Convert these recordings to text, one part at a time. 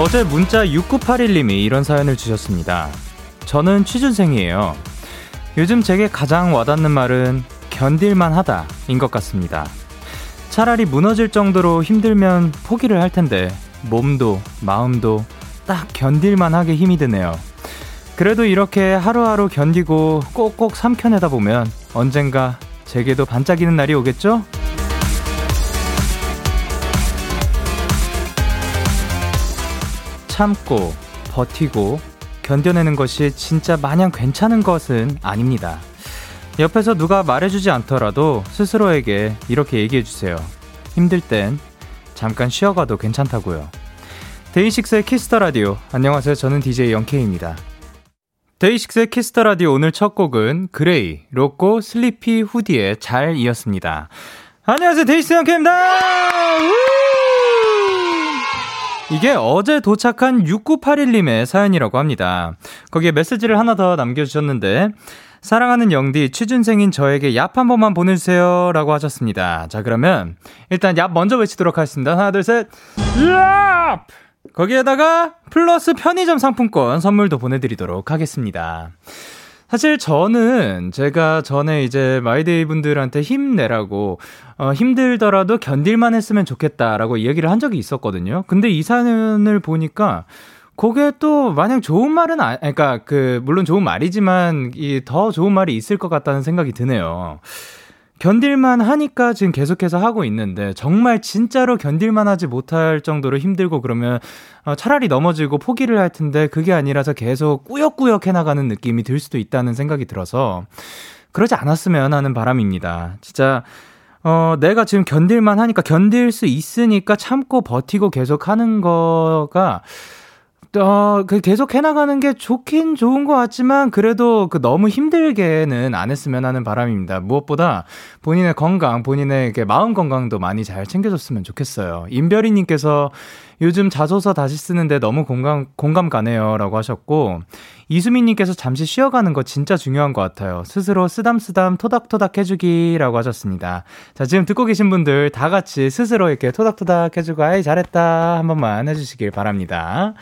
어제 문자 6981님이 이런 사연을 주셨습니다. 저는 취준생이에요. 요즘 제게 가장 와닿는 말은 견딜만 하다인 것 같습니다. 차라리 무너질 정도로 힘들면 포기를 할 텐데 몸도 마음도 딱 견딜만 하게 힘이 드네요. 그래도 이렇게 하루하루 견디고 꼭꼭 삼켜내다 보면 언젠가 제게도 반짝이는 날이 오겠죠? 참고, 버티고, 견뎌내는 것이 진짜 마냥 괜찮은 것은 아닙니다. 옆에서 누가 말해주지 않더라도 스스로에게 이렇게 얘기해주세요. 힘들 땐 잠깐 쉬어가도 괜찮다고요. 데이식스의 키스더라디오. 안녕하세요. 저는 DJ 영케이입니다. 데이식스의 키스더라디오 오늘 첫 곡은 그레이, 로꼬, 슬리피, 후디의 잘 이었습니다. 안녕하세요. 데이식스 영케이입니다. 이게 어제 도착한 6981님의 사연이라고 합니다. 거기에 메시지를 하나 더 남겨주셨는데, 사랑하는 영디, 취준생인 저에게 얍 한 번만 보내주세요 라고 하셨습니다. 자, 그러면 일단 얍 먼저 외치도록 하겠습니다. 하나 둘 셋 얍! 거기에다가 플러스 편의점 상품권 선물도 보내드리도록 하겠습니다. 사실 저는 제가 전에 이제 마이데이 분들한테 힘내라고 힘들더라도 견딜만 했으면 좋겠다라고 얘기를 한 적이 있었거든요. 근데 이 사연을 보니까 그게 또 마냥 좋은 말은 그러니까 물론 좋은 말이지만 이 더 좋은 말이 있을 것 같다는 생각이 드네요. 견딜만 하니까 지금 계속해서 하고 있는데 정말 진짜로 견딜만 하지 못할 정도로 힘들고 그러면 차라리 넘어지고 포기를 할 텐데 그게 아니라서 계속 꾸역꾸역 해나가는 느낌이 들 수도 있다는 생각이 들어서 그러지 않았으면 하는 바람입니다. 진짜 내가 지금 견딜만 하니까 견딜 수 있으니까 참고 버티고 계속 하는 거가 계속 해나가는 게 좋긴 좋은 것 같지만 그래도 너무 힘들게는 안 했으면 하는 바람입니다. 무엇보다 본인의 건강, 본인의 마음 건강도 많이 잘 챙겨줬으면 좋겠어요. 임별이님께서 요즘 자소서 다시 쓰는데 너무 공감 가네요 라고 하셨고, 이수민님께서 잠시 쉬어가는 거 진짜 중요한 것 같아요. 스스로 쓰담쓰담 토닥토닥 해주기 라고 하셨습니다. 자, 지금 듣고 계신 분들 다 같이 스스로 이렇게 토닥토닥 해주고 아이 잘했다 한 번만 해주시길 바랍니다.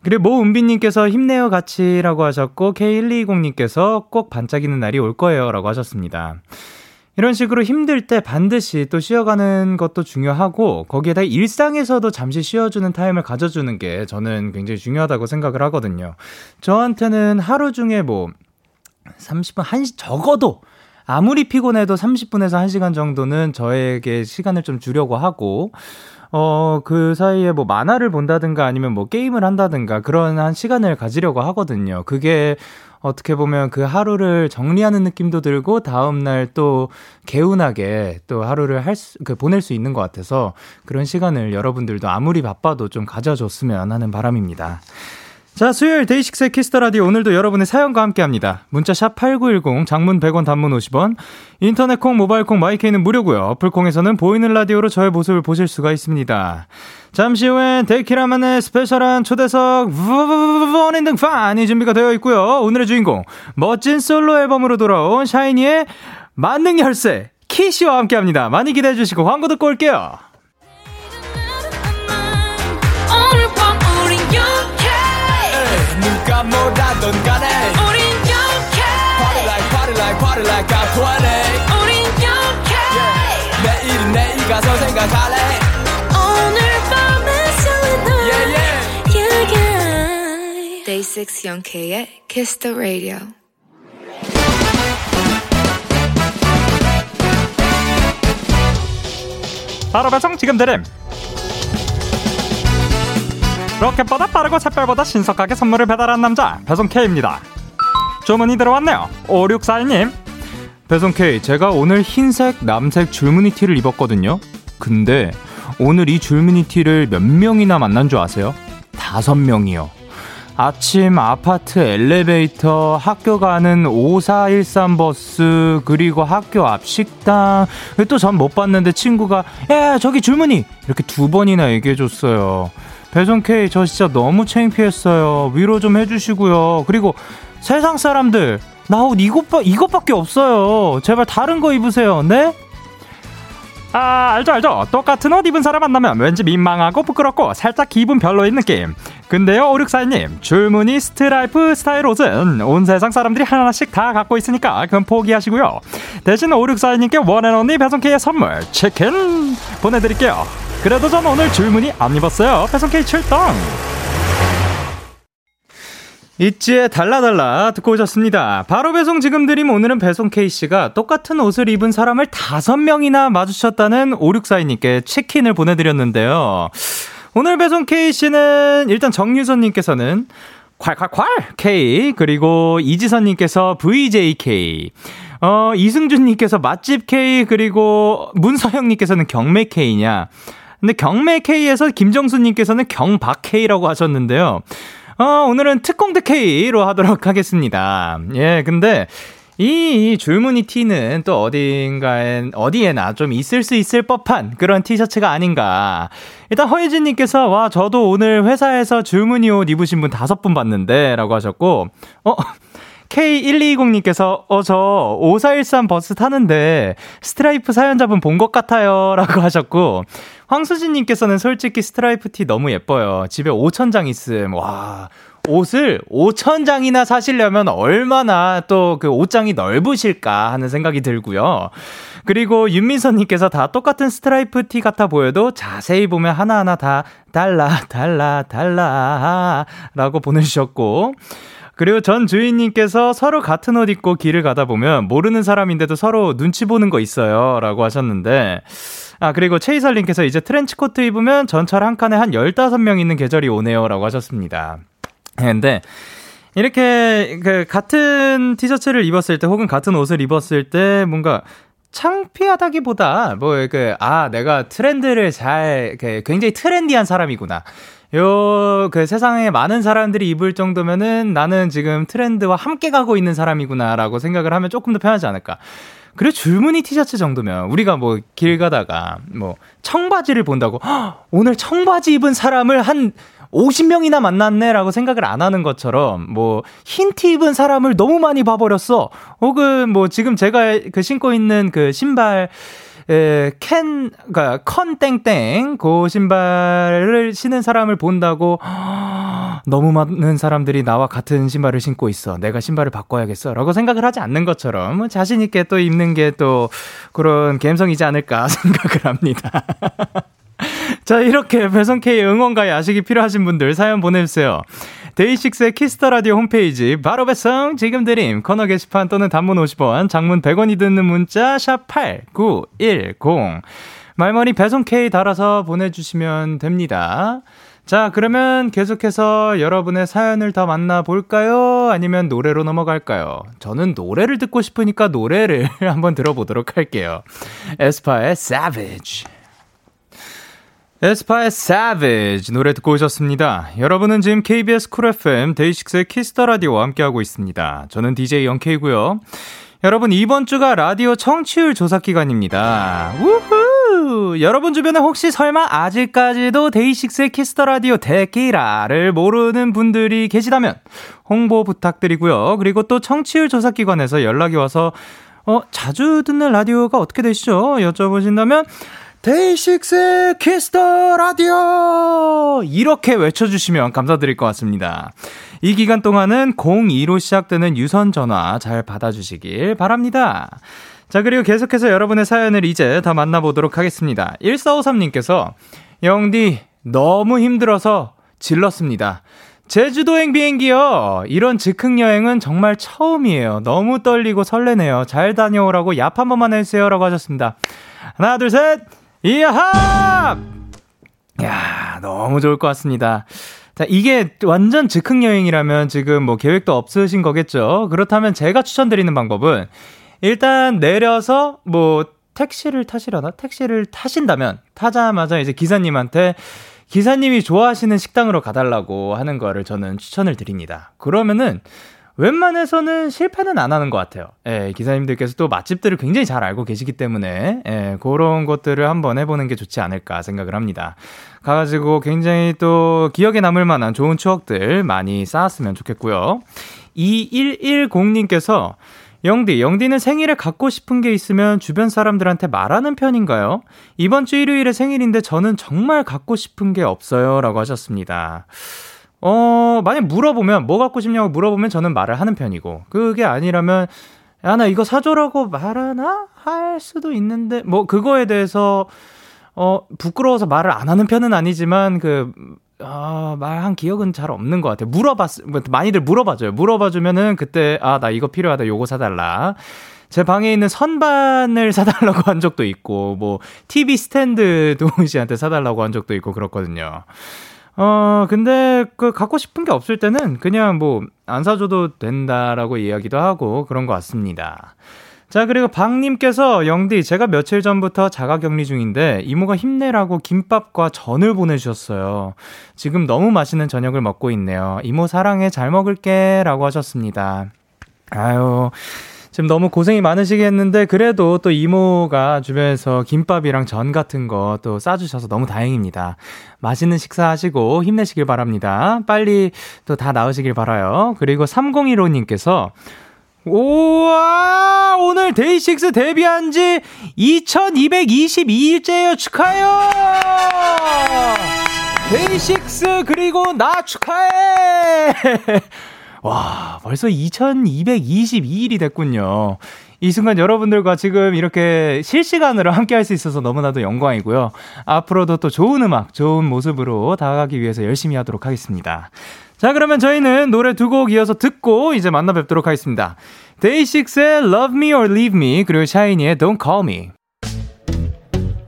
그리고 모은비님께서 힘내요 같이 라고 하셨고, K1220님께서 꼭 반짝이는 날이 올 거예요 라고 하셨습니다. 이런 식으로 힘들 때 반드시 또 쉬어가는 것도 중요하고 거기에다 일상에서도 잠시 쉬어주는 타임을 가져주는 게 저는 굉장히 중요하다고 생각을 하거든요. 저한테는 하루 중에 뭐 30분, 적어도 아무리 피곤해도 30분에서 1시간 정도는 저에게 시간을 좀 주려고 하고 그 사이에 뭐 만화를 본다든가 아니면 뭐 게임을 한다든가 그런 한 시간을 가지려고 하거든요. 그게 어떻게 보면 그 하루를 정리하는 느낌도 들고 다음날 또 개운하게 또 하루를 보낼 수 있는 것 같아서 그런 시간을 여러분들도 아무리 바빠도 좀 가져줬으면 하는 바람입니다. 자, 수요일 데이식스의 키스더라디오 오늘도 여러분의 사연과 함께합니다. 문자 샵 8910, 장문 100원, 단문 50원, 인터넷 콩, 모바일 콩, 마이케이는 무료고요. 어플 콩에서는 보이는 라디오로 저의 모습을 보실 수가 있습니다. 잠시 후엔 데키라만의 스페셜한 초대석 원인 등판이 준비가 되어 있고요. 오늘의 주인공, 멋진 솔로 앨범으로 돌아온 샤이니의 만능 열쇠 키씨와 함께합니다. 많이 기대해 주시고 광고 듣고 올게요. 누가 뭐라던 간에 우린 영케 Party like party like party like I'm 20 우린 영케 yeah. 내일은 내일 가서 생각할래 오늘 밤에 설레 널 yeah, yeah. yeah, yeah. Day6 영케의 Kiss the Radio. 바로 배송 지금 드림. 로켓보다 빠르고 샛별보다 신속하게 선물을 배달한 남자 배송K입니다. 주문이 들어왔네요. 5642님, 배송K, 제가 오늘 흰색 남색 줄무늬 티를 입었거든요. 근데 오늘 이 줄무늬 티를 몇 명이나 만난 줄 아세요? 5명이요. 아침 아파트 엘리베이터, 학교 가는 5413 버스, 그리고 학교 앞 식당. 또 전 못 봤는데 친구가 야 저기 줄무늬 이렇게 두 번이나 얘기해줬어요. 배송 K 저 진짜 너무 창피했어요. 위로 좀 해주시고요. 그리고 세상 사람들 나 옷 이것밖에 없어요. 제발 다른 거 입으세요. 네? 아 알죠. 똑같은 옷 입은 사람 만나면 왠지 민망하고 부끄럽고 살짝 기분 별로인 느낌. 근데요 5642님 줄무늬 스트라이프 스타일 옷은 온 세상 사람들이 하나씩 다 갖고 있으니까 그건 포기하시고요. 대신 5642님께 원앤언니 배송K의 선물 치킨 보내드릴게요. 그래도 전 오늘 줄무늬 안 입었어요. 배송K 출동. 있지의 달라달라 듣고 오셨습니다. 바로 배송 지금 드림. 오늘은 배송 K씨가 똑같은 옷을 입은 사람을 5명이나 마주쳤다는 5642님께 치킨을 보내드렸는데요. 오늘 배송 K씨는 일단 정유선님께서는 콸콸콸 K, 그리고 이지선님께서 VJK, 이승준님께서 맛집 K, 그리고 문서영님께서는 경매 K냐. 근데 경매 K에서 김정수님께서는 경박 K라고 하셨는데요. 오늘은 특공대 K로 하도록 하겠습니다. 예, 근데 이 줄무늬 티는 또 어디에나 좀 있을 수 있을 법한 그런 티셔츠가 아닌가. 일단 허예진님께서 와, 저도 오늘 회사에서 줄무늬 옷 입으신 분 5분 봤는데 라고 하셨고, K1220님께서 저 5413 버스 타는데 스트라이프 사연자분 본 것 같아요 라고 하셨고, 황수진님께서는 솔직히 스트라이프 티 너무 예뻐요. 집에 5,000장 있음. 와, 옷을 5,000장이나 사시려면 얼마나 또 그 옷장이 넓으실까 하는 생각이 들고요. 그리고 윤민선님께서 다 똑같은 스트라이프 티 같아 보여도 자세히 보면 하나하나 다 달라 라고 보내주셨고, 그리고 전 주인님께서 서로 같은 옷 입고 길을 가다 보면 모르는 사람인데도 서로 눈치 보는 거 있어요 라고 하셨는데, 아 그리고 최이설님께서 이제 트렌치코트 입으면 전철 한 칸에 한 15명 있는 계절이 오네요 라고 하셨습니다. 근데 이렇게 그 같은 티셔츠를 입었을 때 혹은 같은 옷을 입었을 때 뭔가 창피하다기보다 내가 트렌드를 잘, 굉장히 트렌디한 사람이구나, 세상에 많은 사람들이 입을 정도면은 나는 지금 트렌드와 함께 가고 있는 사람이구나라고 생각을 하면 조금 더 편하지 않을까. 그리고 줄무늬 티셔츠 정도면 우리가 길 가다가 청바지를 본다고 오늘 청바지 입은 사람을 한 50명이나 만났네라고 생각을 안 하는 것처럼 흰 티 입은 사람을 너무 많이 봐버렸어, 혹은 지금 제가 신고 있는 그 신발 컨 땡땡 그 신발을 신은 사람을 본다고 너무 많은 사람들이 나와 같은 신발을 신고 있어, 내가 신발을 바꿔야겠어 라고 생각을 하지 않는 것처럼 자신 있게 또 입는 게 또 그런 감성이지 않을까 생각을 합니다. 자, 이렇게 배송K의 응원가에 아식이 필요하신 분들 사연 보내주세요. 데이식스의 키스더라디오 홈페이지 바로 배송 지금 드림 코너 게시판 또는 단문 50원, 장문 100원이 드는 문자 샵8910 말머리 배송K 달아서 보내주시면 됩니다. 자, 그러면 계속해서 여러분의 사연을 더 만나볼까요? 아니면 노래로 넘어갈까요? 저는 노래를 듣고 싶으니까 노래를 한번 들어보도록 할게요. 에스파의 Savage. 에스파의 Savage 노래 듣고 오셨습니다. 여러분은 지금 KBS 쿨 FM 데이식스의 키스 더 라디오와 함께하고 있습니다. 저는 DJ 영케이고요. 여러분, 이번 주가 라디오 청취율 조사 기간입니다. 우후! 여러분 주변에 혹시 설마 아직까지도 데이식스의 키스 더 라디오 데키라를 모르는 분들이 계시다면 홍보 부탁드리고요. 그리고 또 청취율 조사 기관에서 연락이 와서 자주 듣는 라디오가 어떻게 되시죠? 여쭤보신다면 데이식스의 키스 더 라디오 이렇게 외쳐주시면 감사드릴 것 같습니다. 이 기간 동안은 02로 시작되는 유선 전화 잘 받아주시길 바랍니다. 자, 그리고 계속해서 여러분의 사연을 이제 다 만나보도록 하겠습니다. 1453님께서 영디 너무 힘들어서 질렀습니다. 제주도행 비행기요. 이런 즉흥 여행은 정말 처음이에요. 너무 떨리고 설레네요. 잘 다녀오라고 얍 한 번만 해주세요 라고 하셨습니다. 하나 둘 셋 이야! 야, 너무 좋을 것 같습니다. 자, 이게 완전 즉흥 여행이라면 지금 계획도 없으신 거겠죠. 그렇다면 제가 추천드리는 방법은 일단 내려서 택시를 타신다면 타자마자 이제 기사님한테 기사님이 좋아하시는 식당으로 가달라고 하는 거를 저는 추천을 드립니다. 그러면은 웬만해서는 실패는 안 하는 것 같아요. 예, 기사님들께서 또 맛집들을 굉장히 잘 알고 계시기 때문에, 예, 그런 것들을 한번 해보는 게 좋지 않을까 생각을 합니다. 가가지고 굉장히 또 기억에 남을 만한 좋은 추억들 많이 쌓았으면 좋겠고요. 2110님께서 영디는 생일에 갖고 싶은 게 있으면 주변 사람들한테 말하는 편인가요? 이번 주 일요일에 생일인데 저는 정말 갖고 싶은 게 없어요. 라고 하셨습니다. 만약 물어보면, 뭐 갖고 싶냐고 물어보면 저는 말을 하는 편이고, 그게 아니라면, 야, 나 이거 사줘라고 말하나? 할 수도 있는데, 뭐, 그거에 대해서, 부끄러워서 말을 안 하는 편은 아니지만, 말한 기억은 잘 없는 것 같아요. 많이들 물어봐줘요. 물어봐주면은 그때, 아, 나 이거 필요하다, 요거 사달라. 제 방에 있는 선반을 사달라고 한 적도 있고, 뭐, TV 스탠드 동훈 씨한테 사달라고 한 적도 있고, 그렇거든요. 근데 갖고 싶은 게 없을 때는 그냥 뭐 안 사줘도 된다라고 이야기도 하고 그런 것 같습니다. 자, 그리고 박님께서 영디, 제가 며칠 전부터 자가격리 중인데 이모가 힘내라고 김밥과 전을 보내주셨어요. 지금 너무 맛있는 저녁을 먹고 있네요. 이모 사랑해, 잘 먹을게 라고 하셨습니다. 아유, 지금 너무 고생이 많으시겠는데 그래도 또 이모가 주변에서 김밥이랑 전 같은 거 또 싸주셔서 너무 다행입니다. 맛있는 식사하시고 힘내시길 바랍니다. 빨리 또 다 나으시길 바라요. 그리고 3015님께서 우와, 오늘 데이식스 데뷔한 지 2222일째예요. 축하해요. 데이식스 그리고 나 축하해. 와, 벌써 2222일이 됐군요. 이 순간 여러분들과 지금 이렇게 실시간으로 함께 할 수 있어서 너무나도 영광이고요. 앞으로도 또 좋은 음악, 좋은 모습으로 다가가기 위해서 열심히 하도록 하겠습니다. 자, 그러면 저희는 노래 두 곡 이어서 듣고 이제 만나 뵙도록 하겠습니다. 데이식스의 Love Me or Leave Me, 그리고 샤이니의 Don't Call Me.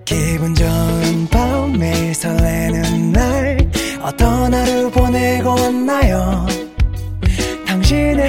기분 좋은 밤, 매일 설레는 날, 어떤 하루 보내고 왔나요? 당신의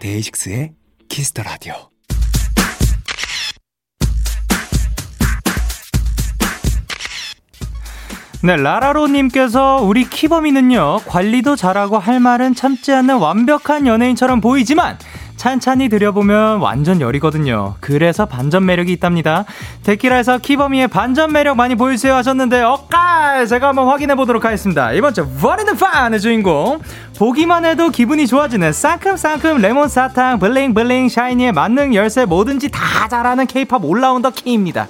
데이식스의 키스 더 라디오. 네, 라라로님께서 우리 키범이는요, 관리도 잘하고 할 말은 참지 않는 완벽한 연예인처럼 보이지만 찬찬히 들여보면 완전 열이거든요. 그래서 반전 매력이 있답니다. 데키라에서 키범이의 반전 매력 많이 보여주세요 하셨는데, 제가 한번 확인해 보도록 하겠습니다. 이번 주 What in the Fun의 주인공, 보기만 해도 기분이 좋아지는 상큼상큼 레몬 사탕 블링블링 샤이니의 만능 열쇠, 뭐든지 다 잘하는 K-POP 올라운더 키입니다.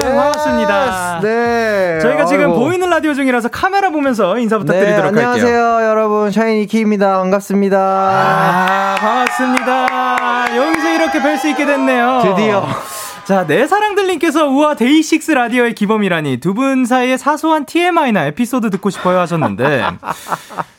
반갑습니다. 네. 저희가 지금 보이는 라디오 중이라서 카메라 보면서 인사 부탁드리도록 할게요. 안녕하세요, 여러분. 샤이니 키입니다. 반갑습니다. 반갑습니다. 여기서 이렇게 뵐 수 있게 됐네요. 드디어. 자, 내 사랑들님께서 우와, 데이식스 라디오의 기범이라니, 두 분 사이의 사소한 TMI나 에피소드 듣고 싶어요 하셨는데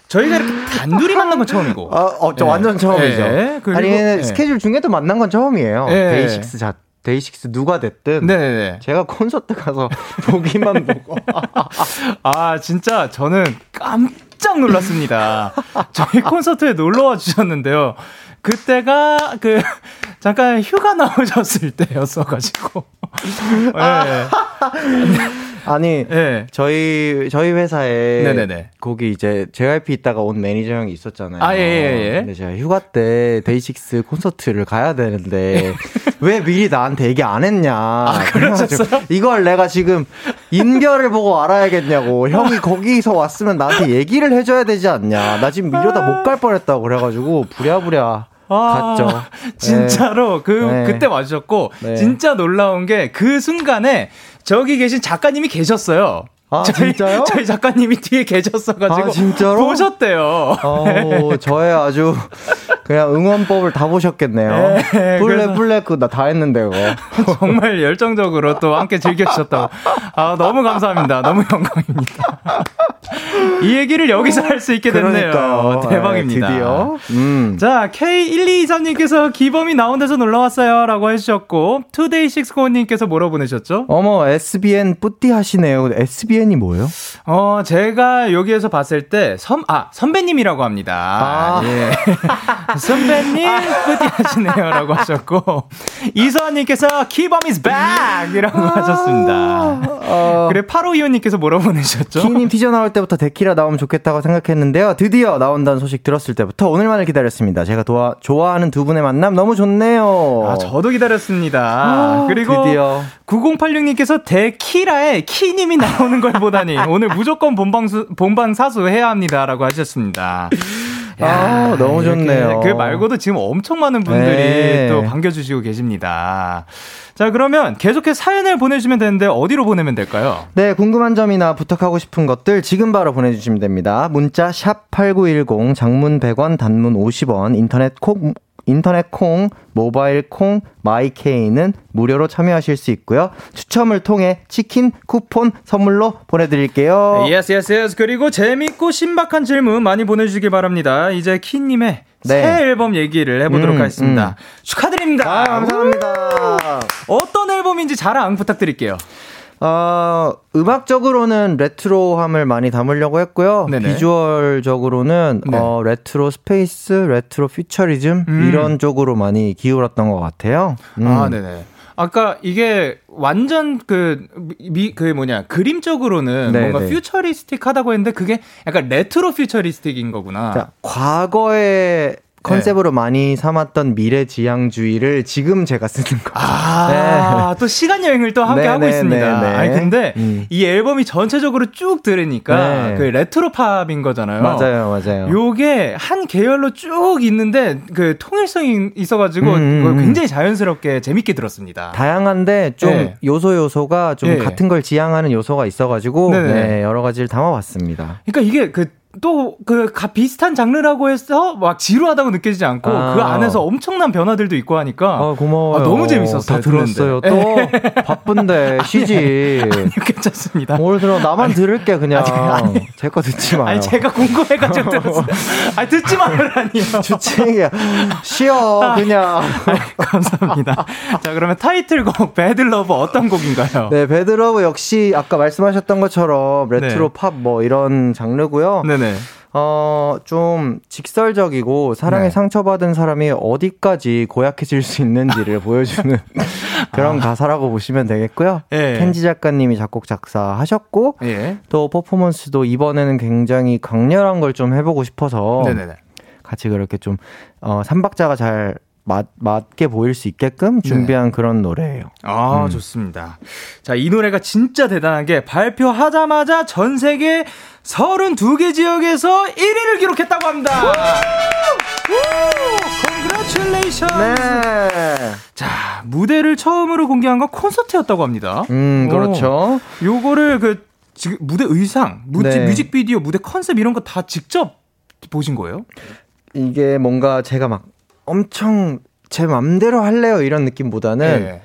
저희가 이렇게 단둘이 만난 건 처음이고. 네. 완전 처음이죠. 네. 그리고, 스케줄 중에도 만난 건 처음이에요. 네. 데이식스 데이식스 누가 됐든, 네네네. 제가 콘서트 가서 보기만 보고. 진짜 저는 깜짝 놀랐습니다. 저희 콘서트에 놀러와 주셨는데요, 그때가 잠깐 휴가 나오셨을 때였어가지고. 네. 아니, 네. 저희 회사에, 네네네. 거기 이제 JYP 있다가 온 매니저 형이 있었잖아요. 예. 근데 제가 휴가 때 데이식스 콘서트를 가야 되는데 왜 미리 나한테 얘기 안 했냐. 그러셨어요? 이걸 내가 지금 인별을 보고 알아야겠냐고. 형이 거기서 왔으면 나한테 얘기를 해줘야 되지 않냐. 나 지금 이러다 못 갈 뻔했다고 그래가지고 부랴부랴. 갔죠. 진짜로. 네. 그때 와주셨고, 네. 진짜 놀라운 게 그 순간에 저기 계신 작가님이 계셨어요. 진짜요? 저희 작가님이 뒤에 계셨어가지고. 진짜로? 보셨대요. 저의 아주 그냥 응원법을 다 보셨겠네요. 뿔레뿔레 그거 나 다 했는데 그거. 정말 열정적으로 또 함께 즐겨주셨다고. 아, 너무 감사합니다. 너무 영광입니다. 이 얘기를 여기서 할 수 있게 됐네요. 그러니까요. 대박입니다. 네, 드디어. 자, K1223님께서 기범이 나온 데서 놀러왔어요 라고 해주셨고, 투데이6고님께서 뭐라고 보내셨죠? 어머, SBN 뿌띠 하시네요. SBN이 뭐예요? 제가 여기에서 봤을 때 선배님이라고 합니다. 아, 예. 선배님 뿌띠 하시네요 라고 하셨고, 이서원님께서 기범 is back 이라고 하셨습니다. 그래, 8525님께서 뭐라고 보내셨죠? 키님 티저 나올 때부터 데키라 나오면 좋겠다고 생각했는데요, 드디어 나온다는 소식 들었을 때부터 오늘만을 기다렸습니다. 제가 좋아하는 두 분의 만남 너무 좋네요. 아, 저도 기다렸습니다. 그리고 드디어 9086님께서 데키라에 키님이 나오는 걸 보다니 오늘 무조건 본방 사수해야 합니다 라고 하셨습니다. 야, 아, 너무 좋네요. 그 말고도 지금 엄청 많은 분들이 또 반겨주시고 계십니다. 자, 그러면 계속해서 사연을 보내주시면 되는데 어디로 보내면 될까요? 네, 궁금한 점이나 부탁하고 싶은 것들 지금 바로 보내주시면 됩니다. 문자 샵8910, 장문 100원, 단문 50원, 인터넷 콩, 모바일 콩, 마이케이는 무료로 참여하실 수 있고요. 추첨을 통해 치킨 쿠폰 선물로 보내드릴게요. Yes. 그리고 재밌고 신박한 질문 많이 보내주시기 바랍니다. 이제 키님의 새 앨범 얘기를 해보도록 하겠습니다. 축하드립니다. 아, 감사합니다. 어떤 앨범인지 자랑 부탁드릴게요. 음악적으로는 레트로함을 많이 담으려고 했고요. 네네. 비주얼적으로는 레트로 스페이스, 레트로 퓨처리즘 이런 쪽으로 많이 기울었던 것 같아요. 아, 네네. 아까 이게 완전 그림적으로는 뭔가 퓨처리스틱하다고 했는데 그게 약간 레트로 퓨처리스틱인 거구나. 그러니까 과거의 컨셉으로 많이 삼았던 미래지향주의를 지금 제가 쓰는 거예요. 아, 또 시간여행을 또 함께 하고 있습니다. 아니, 근데 이 앨범이 전체적으로 쭉 들으니까 그 레트로팝인 거잖아요. 맞아요. 요게 한 계열로 쭉 있는데 그 통일성이 있어가지고 굉장히 자연스럽게 재밌게 들었습니다. 다양한데 좀 요소가 좀 같은 걸 지향하는 요소가 있어가지고 여러 가지를 담아봤습니다. 그러니까 이게 또 비슷한 장르라고 해서 막 지루하다고 느껴지지 않고 그 안에서 엄청난 변화들도 있고 하니까 고마워요. 너무 재밌었어요. 다 들었어요. 또 바쁜데 쉬지. 아니, 괜찮습니다. 뭘 들어? 나만 들을게 그냥. 제 거 듣지 마요. 아니, 제가 궁금해가지고 들었어요. 아니, 듣지 마요라니요. 주책이야. 쉬어 그냥. 아니, 감사합니다. 자, 그러면 타이틀곡 Bad Love 어떤 곡인가요? 네, Bad Love 역시 아까 말씀하셨던 것처럼 레트로 팝 뭐 이런 장르고요. 네. 네. 좀 직설적이고 사랑에 상처받은 사람이 어디까지 고약해질 수 있는지를 보여주는 그런 가사라고 보시면 되겠고요. 켄지 작가님이 작곡 작사하셨고 또 퍼포먼스도 이번에는 굉장히 강렬한 걸 좀 해보고 싶어서 같이 그렇게 좀 삼박자가 잘 맞게 보일 수 있게끔 준비한 그런 노래예요. 아, 좋습니다. 자, 이 노래가 진짜 대단한 게 발표하자마자 전 세계 32개 지역에서 1위를 기록했다고 합니다. Congratulations. 네. 자, 무대를 처음으로 공개한 건 콘서트였다고 합니다. 그렇죠. 요거를 지금 무대 의상, 뮤직비디오, 무대 컨셉 이런 거 다 직접 보신 거예요? 이게 뭔가 제가 막 엄청 제 맘대로 할래요 이런 느낌보다는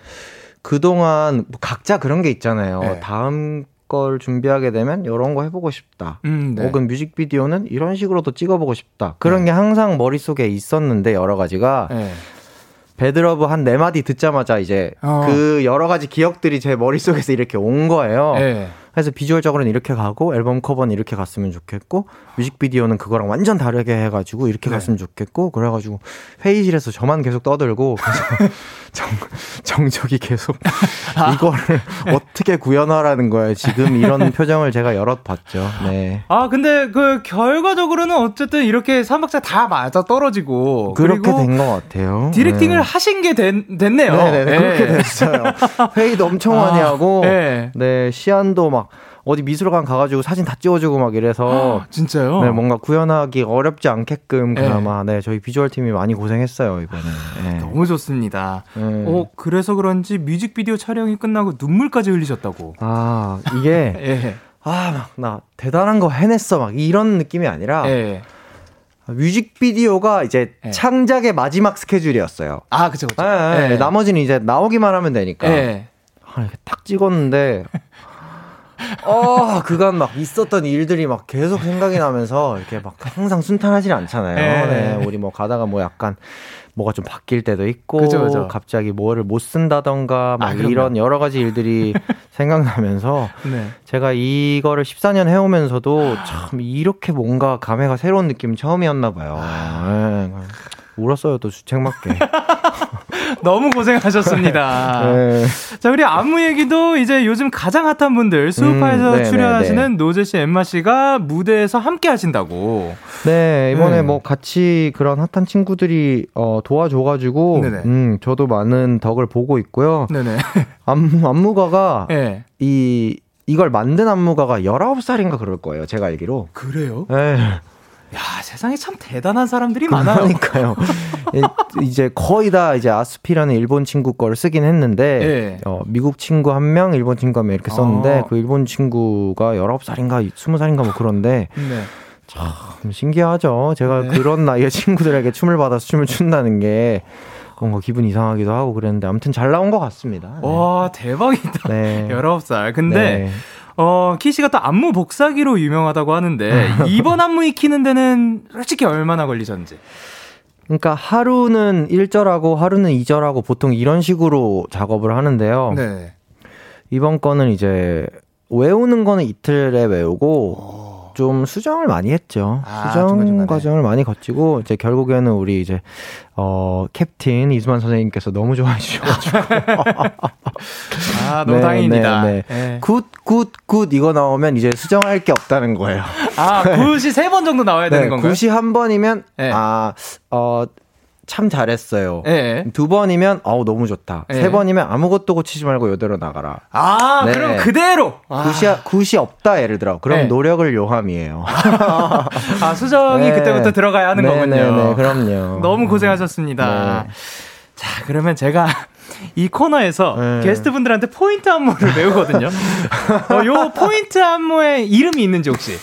그동안 각자 그런 게 있잖아요. 다음 걸 준비하게 되면 이런 거 해보고 싶다. 혹은 뮤직비디오는 이런 식으로도 찍어보고 싶다. 그런 게 항상 머릿속에 있었는데 여러 가지가 배드러브 한 4마디 듣자마자 이제 그 여러 가지 기억들이 제 머릿속에서 이렇게 온 거예요. 그래서 비주얼적으로는 이렇게 가고 앨범 커버는 이렇게 갔으면 좋겠고 뮤직비디오는 그거랑 완전 다르게 해가지고 이렇게 갔으면 좋겠고 그래가지고 회의실에서 저만 계속 떠들고 정적이 계속 이거를 어떻게 구현하라는 거예요. 지금 이런 표정을 제가 여럿 봤죠. 아, 근데 그 결과적으로는 어쨌든 이렇게 3박자 다 맞아 떨어지고 그렇게 된 것 같아요. 디렉팅을 하신 게 됐네요. 네네네. 그렇게 됐어요. 회의도 엄청 많이 하고 시안도 막 어디 미술관 가가지고 사진 다 찍어주고 막 이래서 진짜요? 네, 뭔가 구현하기 어렵지 않게끔 그나마 저희 비주얼 팀이 많이 고생했어요 이번에. 너무 좋습니다. 그래서 그런지 뮤직비디오 촬영이 끝나고 눈물까지 흘리셨다고. 아, 이게 막 나 대단한 거 해냈어 막 이런 느낌이 아니라 뮤직비디오가 이제 네. 창작의 마지막 스케줄이었어요. 아, 그쵸, 그쵸. 네, 네. 네. 나머지는 이제 나오기만 하면 되니까. 네. 아, 이렇게 딱 찍었는데. 그간 막 있었던 일들이 막 계속 생각이 나면서 이렇게 막 항상 순탄하진 않잖아요. 네. 네. 우리 뭐 가다가 뭐 약간 뭐가 좀 바뀔 때도 있고, 그쵸, 그쵸. 갑자기 뭐를 못 쓴다던가 막 이런 여러 가지 일들이 생각나면서 네. 제가 이거를 14년 해오면서도 참 이렇게 뭔가 감회가 새로운 느낌 처음이었나 봐요. 네. 울었어요, 또 주책맞게. 너무 고생하셨습니다. 네. 자, 우리 안무 얘기도 이제 요즘 가장 핫한 분들 수우파에서 출연하시는 노제 씨, 엠마 씨가 무대에서 함께 하신다고. 네, 이번에 뭐 같이 그런 핫한 친구들이 도와줘가지고 저도 많은 덕을 보고 있고요. 네네. 안무가가 이걸 만든 안무가가 19살인가 그럴 거예요, 제가 알기로. 그래요? 네. 야, 세상에 참 대단한 사람들이 많아요. 그러니까요. 이제 거의 다 이제 아스피라는 일본 친구 거를 쓰긴 했는데, 미국 친구 한 명, 일본 친구 한 명 이렇게 썼는데, 그 일본 친구가 19살인가 20살인가 뭐 그런데, 참 신기하죠. 제가 그런 나이에 친구들에게 춤을 받아서 춤을 춘다는 게. 뭔가 기분 이상하기도 하고 그랬는데 아무튼 잘 나온 것 같습니다. 네. 와, 대박이다. 네. 19살. 근데 키씨가 또 안무 복사기로 유명하다고 하는데 이번 안무 익히는 데는 솔직히 얼마나 걸리셨는지. 그러니까 하루는 1절하고 하루는 2절하고 보통 이런 식으로 작업을 하는데요. 네. 이번 거는 이제 외우는 거는 이틀에 외우고 좀 수정을 많이 했죠. 수정 중간중간에. 과정을 많이 거치고 이제 결국에는 우리 이제 캡틴 이수만 선생님께서 너무 좋아해 주셔가지고 아, 너무 다행입니다. 굿 이거 나오면 이제 수정할 게 없다는 거예요. 아, 굿이 3번 정도 나와야 되는 건가요? 굿이 1번이면 참 잘했어요. 2번이면 너무 좋다. 3번이면 아무것도 고치지 말고 이대로 나가라. 아, 네. 그럼 그대로. 굿이 없다 예를 들어. 그럼 노력을 요함이에요. 아, 수정이 그때부터 들어가야 하는 거군요. 네, 그럼요. 너무 고생하셨습니다. 자, 그러면 제가 이 코너에서 게스트분들한테 포인트 안무를 배우거든요. 요 포인트 안무의 이름이 있는지 혹시?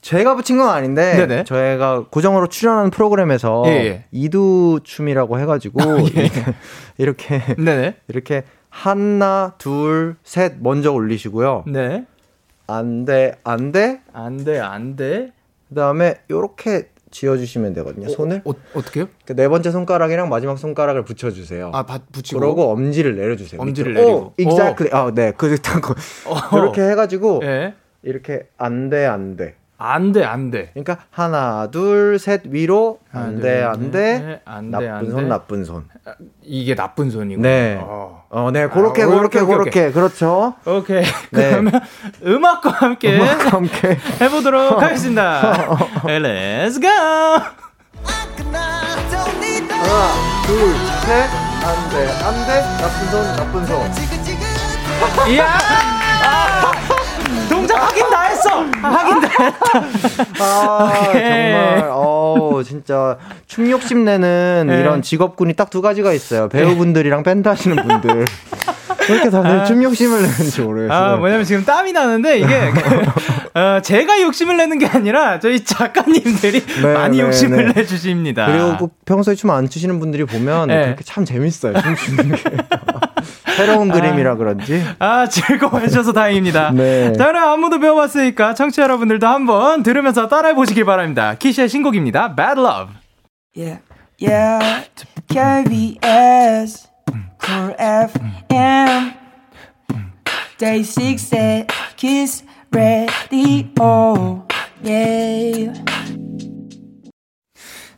제가 붙인 건 아닌데 저희가 고정으로 출연하는 프로그램에서 이두 춤이라고 해가지고 이렇게 하나 둘 셋 먼저 올리시고요. 네. 안 돼. 그다음에 이렇게 지어주시면 되거든요. 손을 어떻게요? 네 번째 손가락이랑 마지막 손가락을 붙여주세요. 아, 붙이고. 그러고 엄지를 내려주세요. 엄지를 내리고. Exactly. 아, 네. 이렇게 해가지고 이렇게 안 돼. 그러니까 하나 둘 셋 위로 안 돼. 나쁜 손. 이게 나쁜 손이고. 네. 그렇게. 그렇죠. 오케이. 네. 그러면 음악과 함께 해보도록 하겠습니다. Let's go. 하나 둘 셋 안 돼. 나쁜 손. 이야. 동작 확인 다 했어. 아, 정말 진짜 춤 욕심 내는 이런 직업군이 딱 두 가지가 있어요. 배우분들이랑 밴드 하시는 분들. 왜 이렇게 다들 춤 욕심을 내는지 모르겠어요. 아, 뭐냐면 지금 땀이 나는데 이게 제가 욕심을 내는 게 아니라 저희 작가님들이 많이 욕심을 내주십니다. 그리고 꼭 평소에 춤 안 추시는 분들이 보면 그렇게 참 재밌어요. 춤 추는 게. 새로운 그림이라 그런지. 아, 즐거워하셔서 다행입니다. 네. 자, 그럼 안무도 배워봤으니까 청취자 여러분들도 한번 들으면서 따라해보시길 바랍니다. 키시의 신곡입니다. Bad Love. Yeah. KBS Cool FM Day6의 Kiss Radio. Yeah.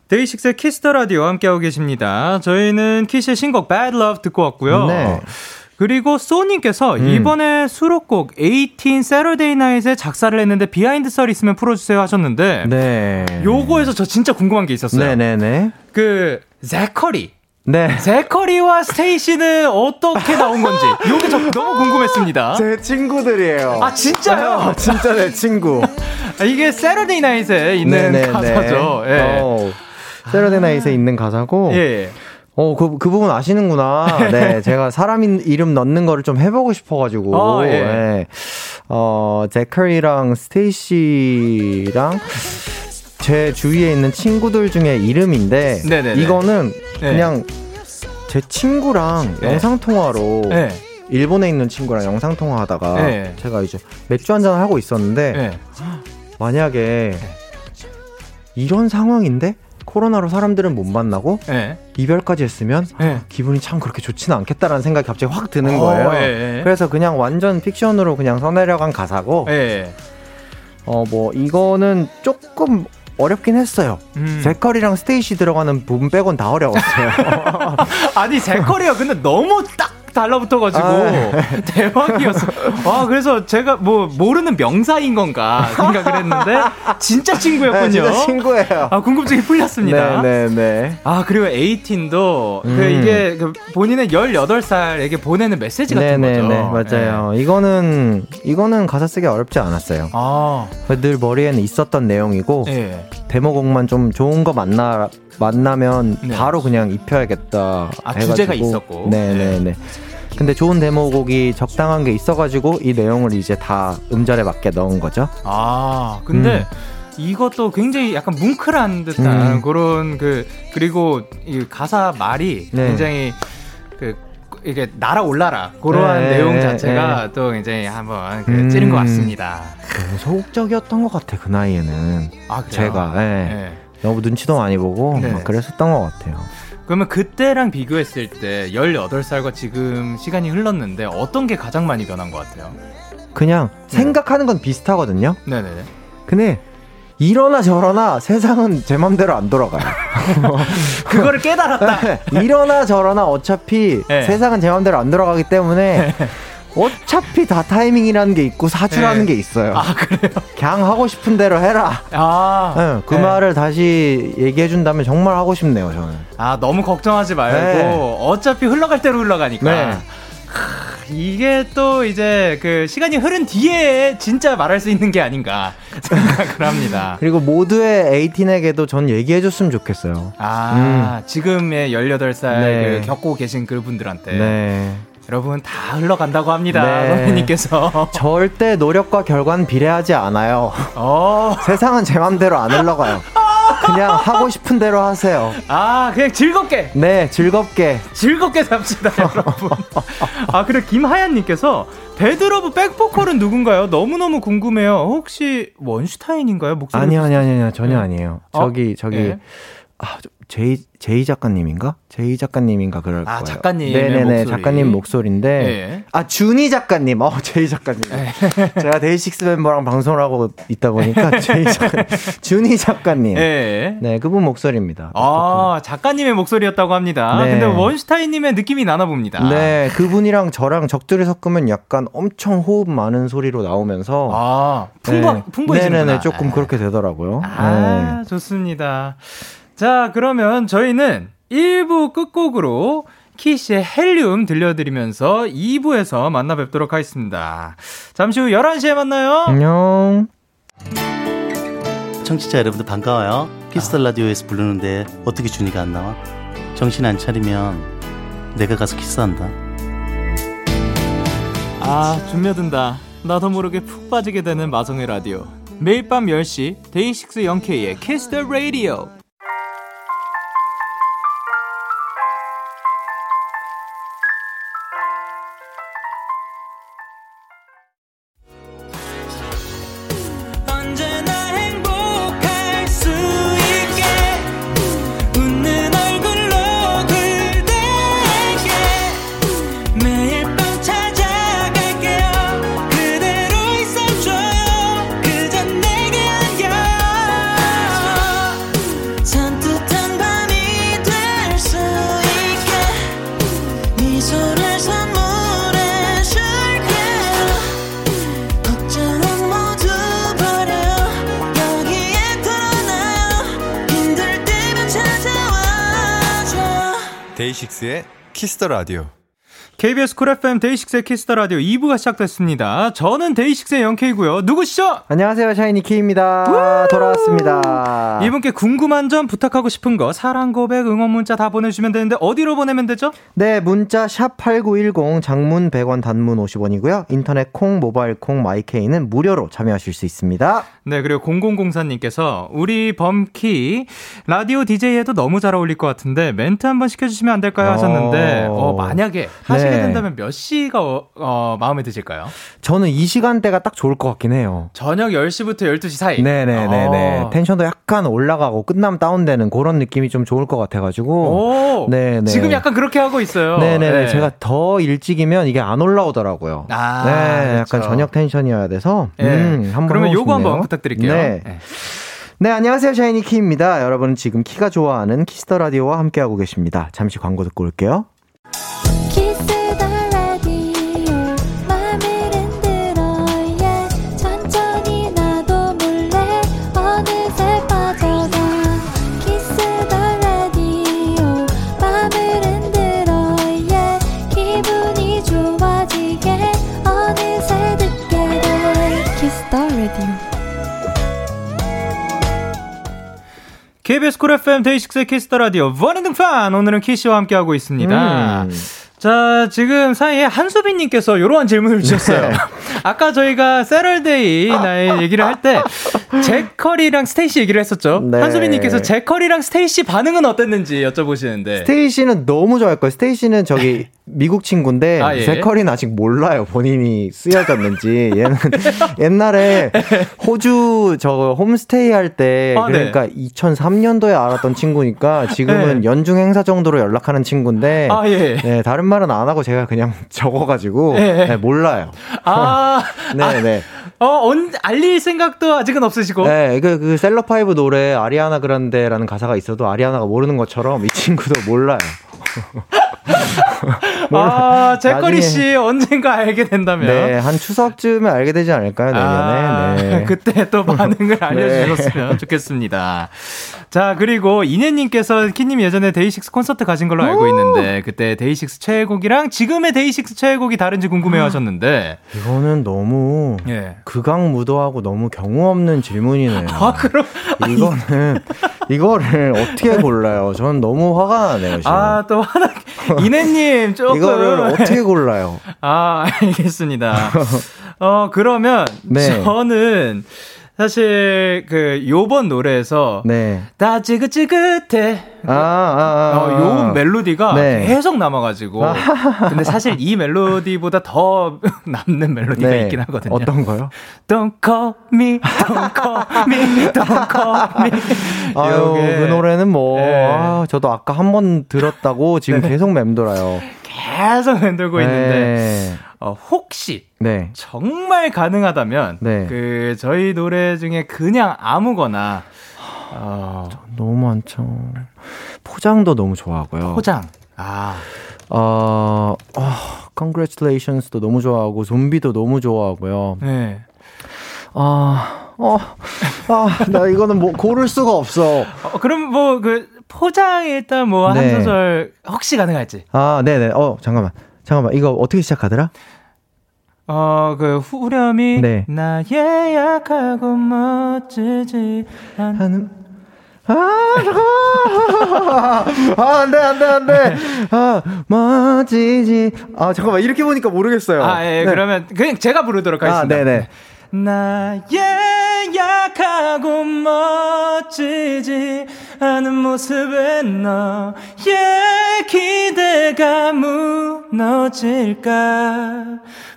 데이식스의 키스 더 라디오 함께하고 계십니다. 저희는 키스의 신곡 Bad Love 듣고 왔고요. 네. 그리고 소님께서 이번에 수록곡 18 Saturday Night에 작사를 했는데 비하인드 썰이 있으면 풀어주세요 하셨는데 요거에서 저 진짜 궁금한 게 있었어요. 네네네. 그 Zachary. 네. 제커리와 스테이시는 어떻게 나온 건지. 요게 저 너무 궁금했습니다. 제 친구들이에요. 아, 진짜요? 진짜 내 친구. 이게 세러데이 나잇에 있는 가사죠. 네. 세러데이 나잇에 있는 가사고. 예. 그 부분 아시는구나. 네, 제가 사람 이름 넣는 거를 좀 해보고 싶어가지고. 제커리랑 스테이시랑 제 주위에 있는 친구들 중에 이름인데 네네네. 이거는 그냥 제 친구랑 영상통화로 일본에 있는 친구랑 영상통화하다가 제가 이제 맥주 한잔을 하고 있었는데 만약에 이런 상황인데 코로나로 사람들은 못 만나고 이별까지 했으면 기분이 참 그렇게 좋지는 않겠다라는 생각이 갑자기 확 드는 거예요. 그래서 그냥 완전 픽션으로 그냥 써내려간 가사고 뭐 이거는 조금 어렵긴 했어요. 제커리랑 스테이시 들어가는 부분 빼곤 다 어려웠어요. 아니 제커리가 근데 너무 딱 달라붙어가지고 대박이었어. 아 그래서 제가 뭐 모르는 명사인 건가 생각을 했는데 진짜 친구였군요. 네, 진짜 친구예요. 아 궁금증이 풀렸습니다. 네네네. 아 그리고 에이틴도 그 이게 본인의 18살에게 보내는 메시지 같은 거죠. 네네 맞아요. 네. 이거는 가사 쓰기 어렵지 않았어요. 아 늘 머리에는 있었던 내용이고 데모곡만 좀 좋은 거 만나면 바로 그냥 입혀야겠다. 아 해가지고. 주제가 있었고. 네네네. 네. 근데 좋은 데모곡이 적당한 게 있어가지고 이 내용을 이제 다 음절에 맞게 넣은 거죠. 아 근데 이것도 굉장히 약간 뭉클한 듯한 그런 그리고 이 가사 말이 굉장히 이게 날아올라라 그러한 내용 자체가 또 굉장히 한번 찌른 것 같습니다. 너무 소극적이었던 것 같아 그 나이에는. 아 그래요? 제가 너무 눈치도 많이 보고 막 그랬었던 것 같아요. 그러면 그때랑 비교했을 때 18살과 지금 시간이 흘렀는데 어떤 게 가장 많이 변한 것 같아요? 그냥 생각하는 건 비슷하거든요. 네네네. 근데 이러나 저러나 세상은 제 맘대로 안 돌아가요. 그거를 깨달았다. 이러나 저러나 어차피 세상은 제 맘대로 안 돌아가기 때문에 어차피 다 타이밍이라는 게 있고 사주라는 게 있어요. 아 그래요? 그냥 하고 싶은 대로 해라. 아, 그 말을 다시 얘기해 준다면 정말 하고 싶네요 저는. 아 너무 걱정하지 말고 어차피 흘러갈 대로 흘러가니까. 이게 또 이제 그 시간이 흐른 뒤에 진짜 말할 수 있는 게 아닌가 생각을 합니다. 그리고 모두의 에이틴에게도 전 얘기해줬으면 좋겠어요. 아 지금의 18살 그 겪고 계신 그분들한테. 네. 여러분 다 흘러간다고 합니다. 선배님께서 절대 노력과 결과는 비례하지 않아요. 세상은 제 맘대로 안 흘러가요. 그냥 하고 싶은 대로 하세요. 아 그냥 즐겁게. 네 즐겁게 삽시다 여러분. 아 그래 김하연님께서 배드러브 백보컬은 누군가요? 너무너무 궁금해요. 혹시 원슈타인인가요? 목소리 아니요 전혀 아니에요. 저기 제이 작가님인가? 제이 작가님인가 그럴 거예요. 아 작가님 네네네 목소리. 작가님 목소리인데 아 준이 작가님 제이 작가님 제가 데이식스 멤버랑 방송을 하고 있다 보니까 제이 작가님 준이 작가님 네 그분 목소리입니다. 아 작가님의 목소리였다고 합니다. 근데 원슈타인님의 느낌이 나나 봅니다. 네 그분이랑 저랑 적절히 섞으면 약간 엄청 호흡 많은 소리로 나오면서 풍부해지는구나. 네네네 조금 그렇게 되더라고요. 아 좋습니다. 자 그러면 저희는 1부 끝곡으로 키시의 헬륨 들려드리면서 2부에서 만나 뵙도록 하겠습니다. 잠시 후 11시에 만나요. 안녕. 청취자 여러분들 반가워요. 키스 더 라디오에서 부르는데 어떻게 준이가 안 나와? 정신 안 차리면 내가 가서 키스한다. 아 준며든다. 나도 모르게 푹 빠지게 되는 마성의 라디오. 매일 밤 10시 데이식스 0K의 키스 더 라디오. 데이식스의 키스 더 라디오. KBS 쿨 FM 데이식스의 키스 더 라디오 2부가 시작됐습니다. 저는 데이식스의 영케이고요. 누구시죠? 안녕하세요. 샤이니 키입니다. 돌아왔습니다. 이분께 궁금한 점, 부탁하고 싶은 거, 사랑 고백, 응원 문자 다 보내주시면 되는데 어디로 보내면 되죠? 네, 문자 샵8910 장문 100원, 단문 50원이고요. 인터넷 콩, 모바일 콩, 마이케이는 무료로 참여하실 수 있습니다. 네, 그리고 0004님께서 우리 범키 라디오 DJ에도 너무 잘 어울릴 것 같은데 멘트 한번 시켜주시면 안 될까요? 하셨는데 만약에 하시게 된다면 몇 시가 마음에 드실까요? 저는 이 시간대가 딱 좋을 것 같긴 해요. 저녁 10시부터 12시 사이. 네네네네. 텐션도 약간 올라가고 끝나면 다운되는 그런 느낌이 좀 좋을 것 같아가지고. 네네. 지금 약간 그렇게 하고 있어요. 네네네. 네. 제가 더 일찍이면 이게 안 올라오더라고요. 아, 네. 약간 그렇죠. 저녁 텐션이어야 돼서. 네. 한번 그러면 요거 한번 부탁드릴게요. 네. 네. 네, 안녕하세요. 샤이니 키입니다. 여러분은 지금 키가 좋아하는 키스 더 라디오와 함께하고 계십니다. 잠시 광고 듣고 올게요. KBS 쿨 FM 데이식스의 키스 더 라디오 원앤등판, 오늘은 키씨와 함께하고 있습니다. 자, 지금 사이에 한수빈님께서 이러한 질문을 주셨어요. 네. 아까 저희가 세럴데이 나의 얘기를 할 때 제컬이랑 스테이씨 얘기를 했었죠. 네. 한수빈님께서 제컬이랑 스테이씨 반응은 어땠는지 여쭤보시는데, 스테이씨는 너무 좋아할 거예요. 스테이씨는 저기 미국 친구인데 아, 예. 제컬이는 아직 몰라요. 본인이 쓰여졌는지. 얘는 옛날에 호주 저 홈스테이 할 때, 아, 그러니까 네. 2003년도에 알았던 친구니까 지금은 네. 연중 행사 정도로 연락하는 친구인데, 아, 예. 네, 다른 말은 안 하고 제가 그냥 적어가지고 네. 네, 몰라요. 아, 네네. 아, 알릴 생각도 아직은 없으시고. 네, 그 셀럽파이브 노래 아리아나 그란데라는 가사가 있어도 아리아나가 모르는 것처럼 이 친구도 몰라요. 아, 제꺼리 씨 언젠가 알게 된다면. 네, 한 추석쯤에 알게 되지 않을까요, 내년에. 아, 네. 그때 또 반응을 알려주셨으면 네. 좋겠습니다. 자, 그리고 이내님께서 키님 예전에 데이식스 콘서트 가신 걸로 알고 있는데 그때 데이식스 최애곡이랑 지금의 데이식스 최애곡이 다른지 궁금해하셨는데, 이거는 너무 예. 극악무도하고 너무 경우 없는 질문이네요. 아, 그럼 이거는 이거를 어떻게 골라요? 저는 너무 화가 나네요. 지금. 아, 또 화나. 이내님 조금 이거를 어떻게 골라요? 아, 알겠습니다. 그러면 네. 저는. 사실 그 요번 노래에서 네. 다 지긋지긋해 요 멜로디가 네. 계속 남아가지고 근데 사실 이 멜로디보다 더 남는 멜로디가 네. 있긴 하거든요. 어떤 거요? Don't call me, don't call me, don't call me. 아유, 그 노래는 뭐 네. 아, 저도 아까 한번 들었다고 지금 네. 계속 맴돌아요. 계속 맴돌고 네. 있는데 혹시 네. 정말 가능하다면 네. 그 저희 노래 중에 그냥 아무거나 너무 많죠. 포장도 너무 좋아하고요. 포장. 아. Congratulations도 너무 좋아하고 좀비도 너무 좋아하고요. 네. 나 이거는 뭐 고를 수가 없어. 그럼 뭐 그 포장 일단 뭐 한 네. 소절 혹시 가능할지. 아, 네 네. 잠깐만. 이거 어떻게 시작하더라? 그 후렴이 네. 나의 약하고 멋지지 않은 안 돼. 아, 멋지지. 아, 잠깐만. 이렇게 보니까 모르겠어요. 아, 예. 네. 그러면 그냥 제가 부르도록 하겠습니다. 아, 네 네. 나의 약하고 멋지지 않은 모습에 너의 기대가 무너질까.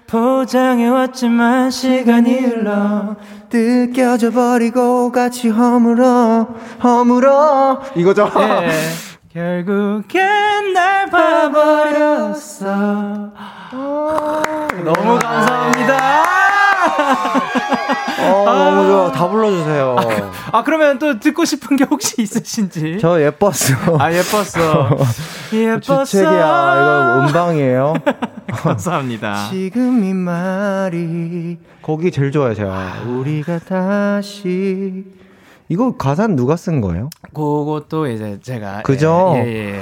포장해왔지만 시간이 흘러 뜯겨져버리고 같이 허물어 이거죠? 네. 결국엔 날 봐버렸어. 너무 감사합니다. 너무 좋아. 다 불러주세요. 그러면 또 듣고 싶은 게 혹시 있으신지? 저 예뻤어. 아, 예뻤어. 예뻤어. 주책이야. 이거 음방이에요. 감사합니다. 지금 이 말이. 거기 제일 좋아요, 제가. 우리가 다시 이거 가사는 누가 쓴 거예요? 그것도 이제 제가. 그죠? 예, 예, 예.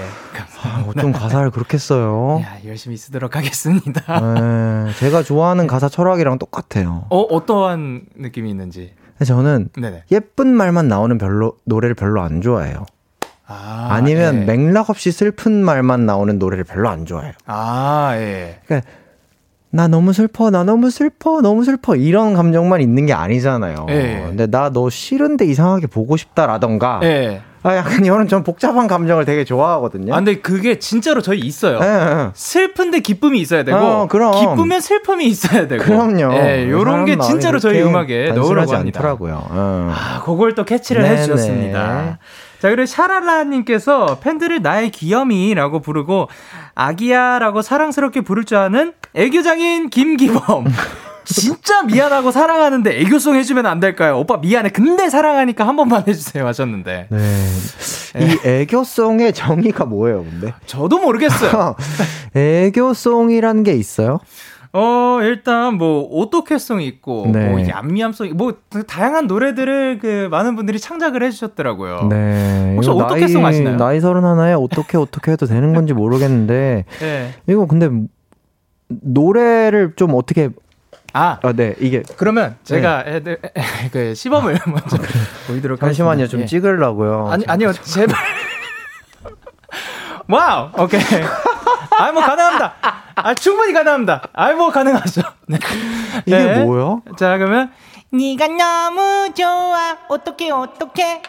아, 어쩜 가사를 그렇게 써요? 야, 열심히 쓰도록 하겠습니다. 네, 제가 좋아하는 가사 철학이랑 똑같아요. 어떠한 느낌이 있는지. 저는 네네. 예쁜 말만 나오는 노래를 별로 안 좋아해요. 아, 아니면 예. 맥락 없이 슬픈 말만 나오는 노래를 별로 안 좋아해요. 아, 예. 그러니까 나 너무 슬퍼, 나 너무 슬퍼 이런 감정만 있는 게 아니잖아요. 예. 근데 나 너 싫은데 이상하게 보고 싶다라던가 예. 아, 약간 이런 좀 복잡한 감정을 되게 좋아하거든요. 아, 근데 그게 진짜로 저희 있어요. 예. 슬픈데 기쁨이 있어야 되고 그럼. 기쁘면 슬픔이 있어야 되고 그럼요. 예, 요런 게 진짜로 저희 음악에 넣으라고 합니다. 않더라고요. 아, 그걸 또 캐치를 네네. 해주셨습니다. 자, 그리고 샤랄라님께서 팬들을 나의 귀염이라고 부르고 아기야라고 사랑스럽게 부를 줄 아는 애교장인 김기범. 진짜 미안하고 사랑하는데 애교송 해주면 안 될까요? 오빠 미안해. 근데 사랑하니까 한 번만 해주세요 하셨는데. 네. 이 애교송의 정의가 뭐예요, 근데? 저도 모르겠어요. 애교송이라는 게 있어요? 일단, 뭐, 오토캐송이 있고, 네. 뭐, 얌얌송이, 뭐, 다양한 노래들을 그, 많은 분들이 창작을 해주셨더라고요. 네. 혹시 오토캐송 아시나요? 나이 31에 어떻게 해도 되는 건지 모르겠는데, 네. 이거 근데, 노래를 좀 어떻게, 네, 이게. 그러면 제가 그 시범을 먼저 보이도록 하겠습니다. 잠시만요, 좀 찍으려고요. 아니요, 제발. 와우! 오케이. 아이, 뭐, 가능합니다. 아, 충분히 가능합니다. 아이, 뭐, 가능하죠. 네. 이게 네. 뭐야? 자, 그러면. 네가 너무 좋아. 어떡해.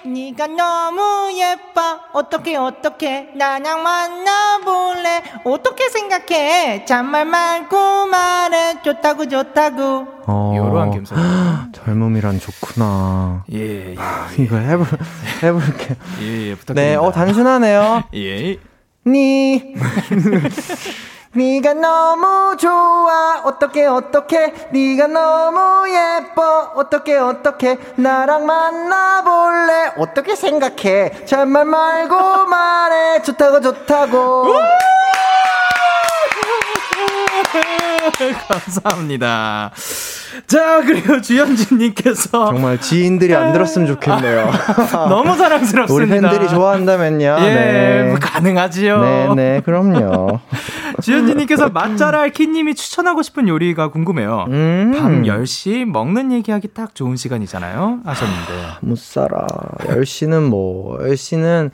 네가 너무 예뻐. 어떡해. 나랑 만나볼래. 어떻게 생각해. 잔말 말고 말해. 좋다고. 요러한 감성. 젊음이란 좋구나. 예. 이거 해볼게. 예, 부탁드립니다. 네, 단순하네요. 예. 네가 너무 좋아. 어떡해. 네가 너무 예뻐. 어떡해. 나랑 만나볼래. 어떻게 생각해. 잔말 말고 말해. 좋다고. 감사합니다. 자, 그리고 주현진님께서 정말 지인들이 안 들었으면 좋겠네요. 너무 사랑스럽습니다. 우리 팬들이 좋아한다면요. 예, 네. 뭐 가능하지요. 네, 그럼요. 주현진님께서 맛잘알 키님이 추천하고 싶은 요리가 궁금해요. 밤 10시 먹는 얘기하기 딱 좋은 시간이잖아요 하셨는데. 못 살아. 10시는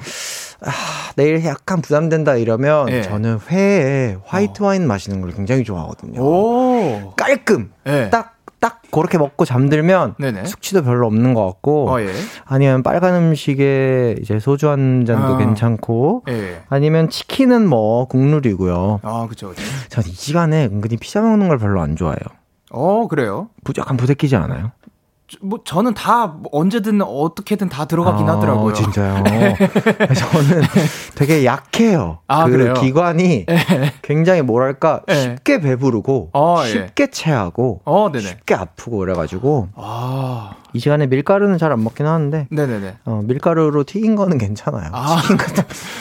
내일 약간 부담된다 이러면 저는 회에 화이트 와인 마시는 걸 굉장히 좋아하거든요. 오. 깔끔. 네. 딱 그렇게 먹고 잠들면 네네. 숙취도 별로 없는 것 같고 예. 아니면 빨간 음식에 이제 소주 한 잔도 괜찮고 예. 아니면 치킨은 뭐 국룰이고요. 아, 그렇죠. 전 이 시간에 은근히 피자 먹는 걸 별로 안 좋아해요. 그래요? 약간 부대끼지 않아요? 저는 다 언제든 어떻게든 다 들어가긴 하더라고요. 진짜요? 저는 되게 약해요. 그래요? 기관이 굉장히 뭐랄까 쉽게 배부르고 쉽게 체하고 쉽게 아프고 그래가지고 이 시간에 밀가루는 잘 안 먹긴 하는데 네네네. 밀가루로 튀긴 거는 괜찮아요.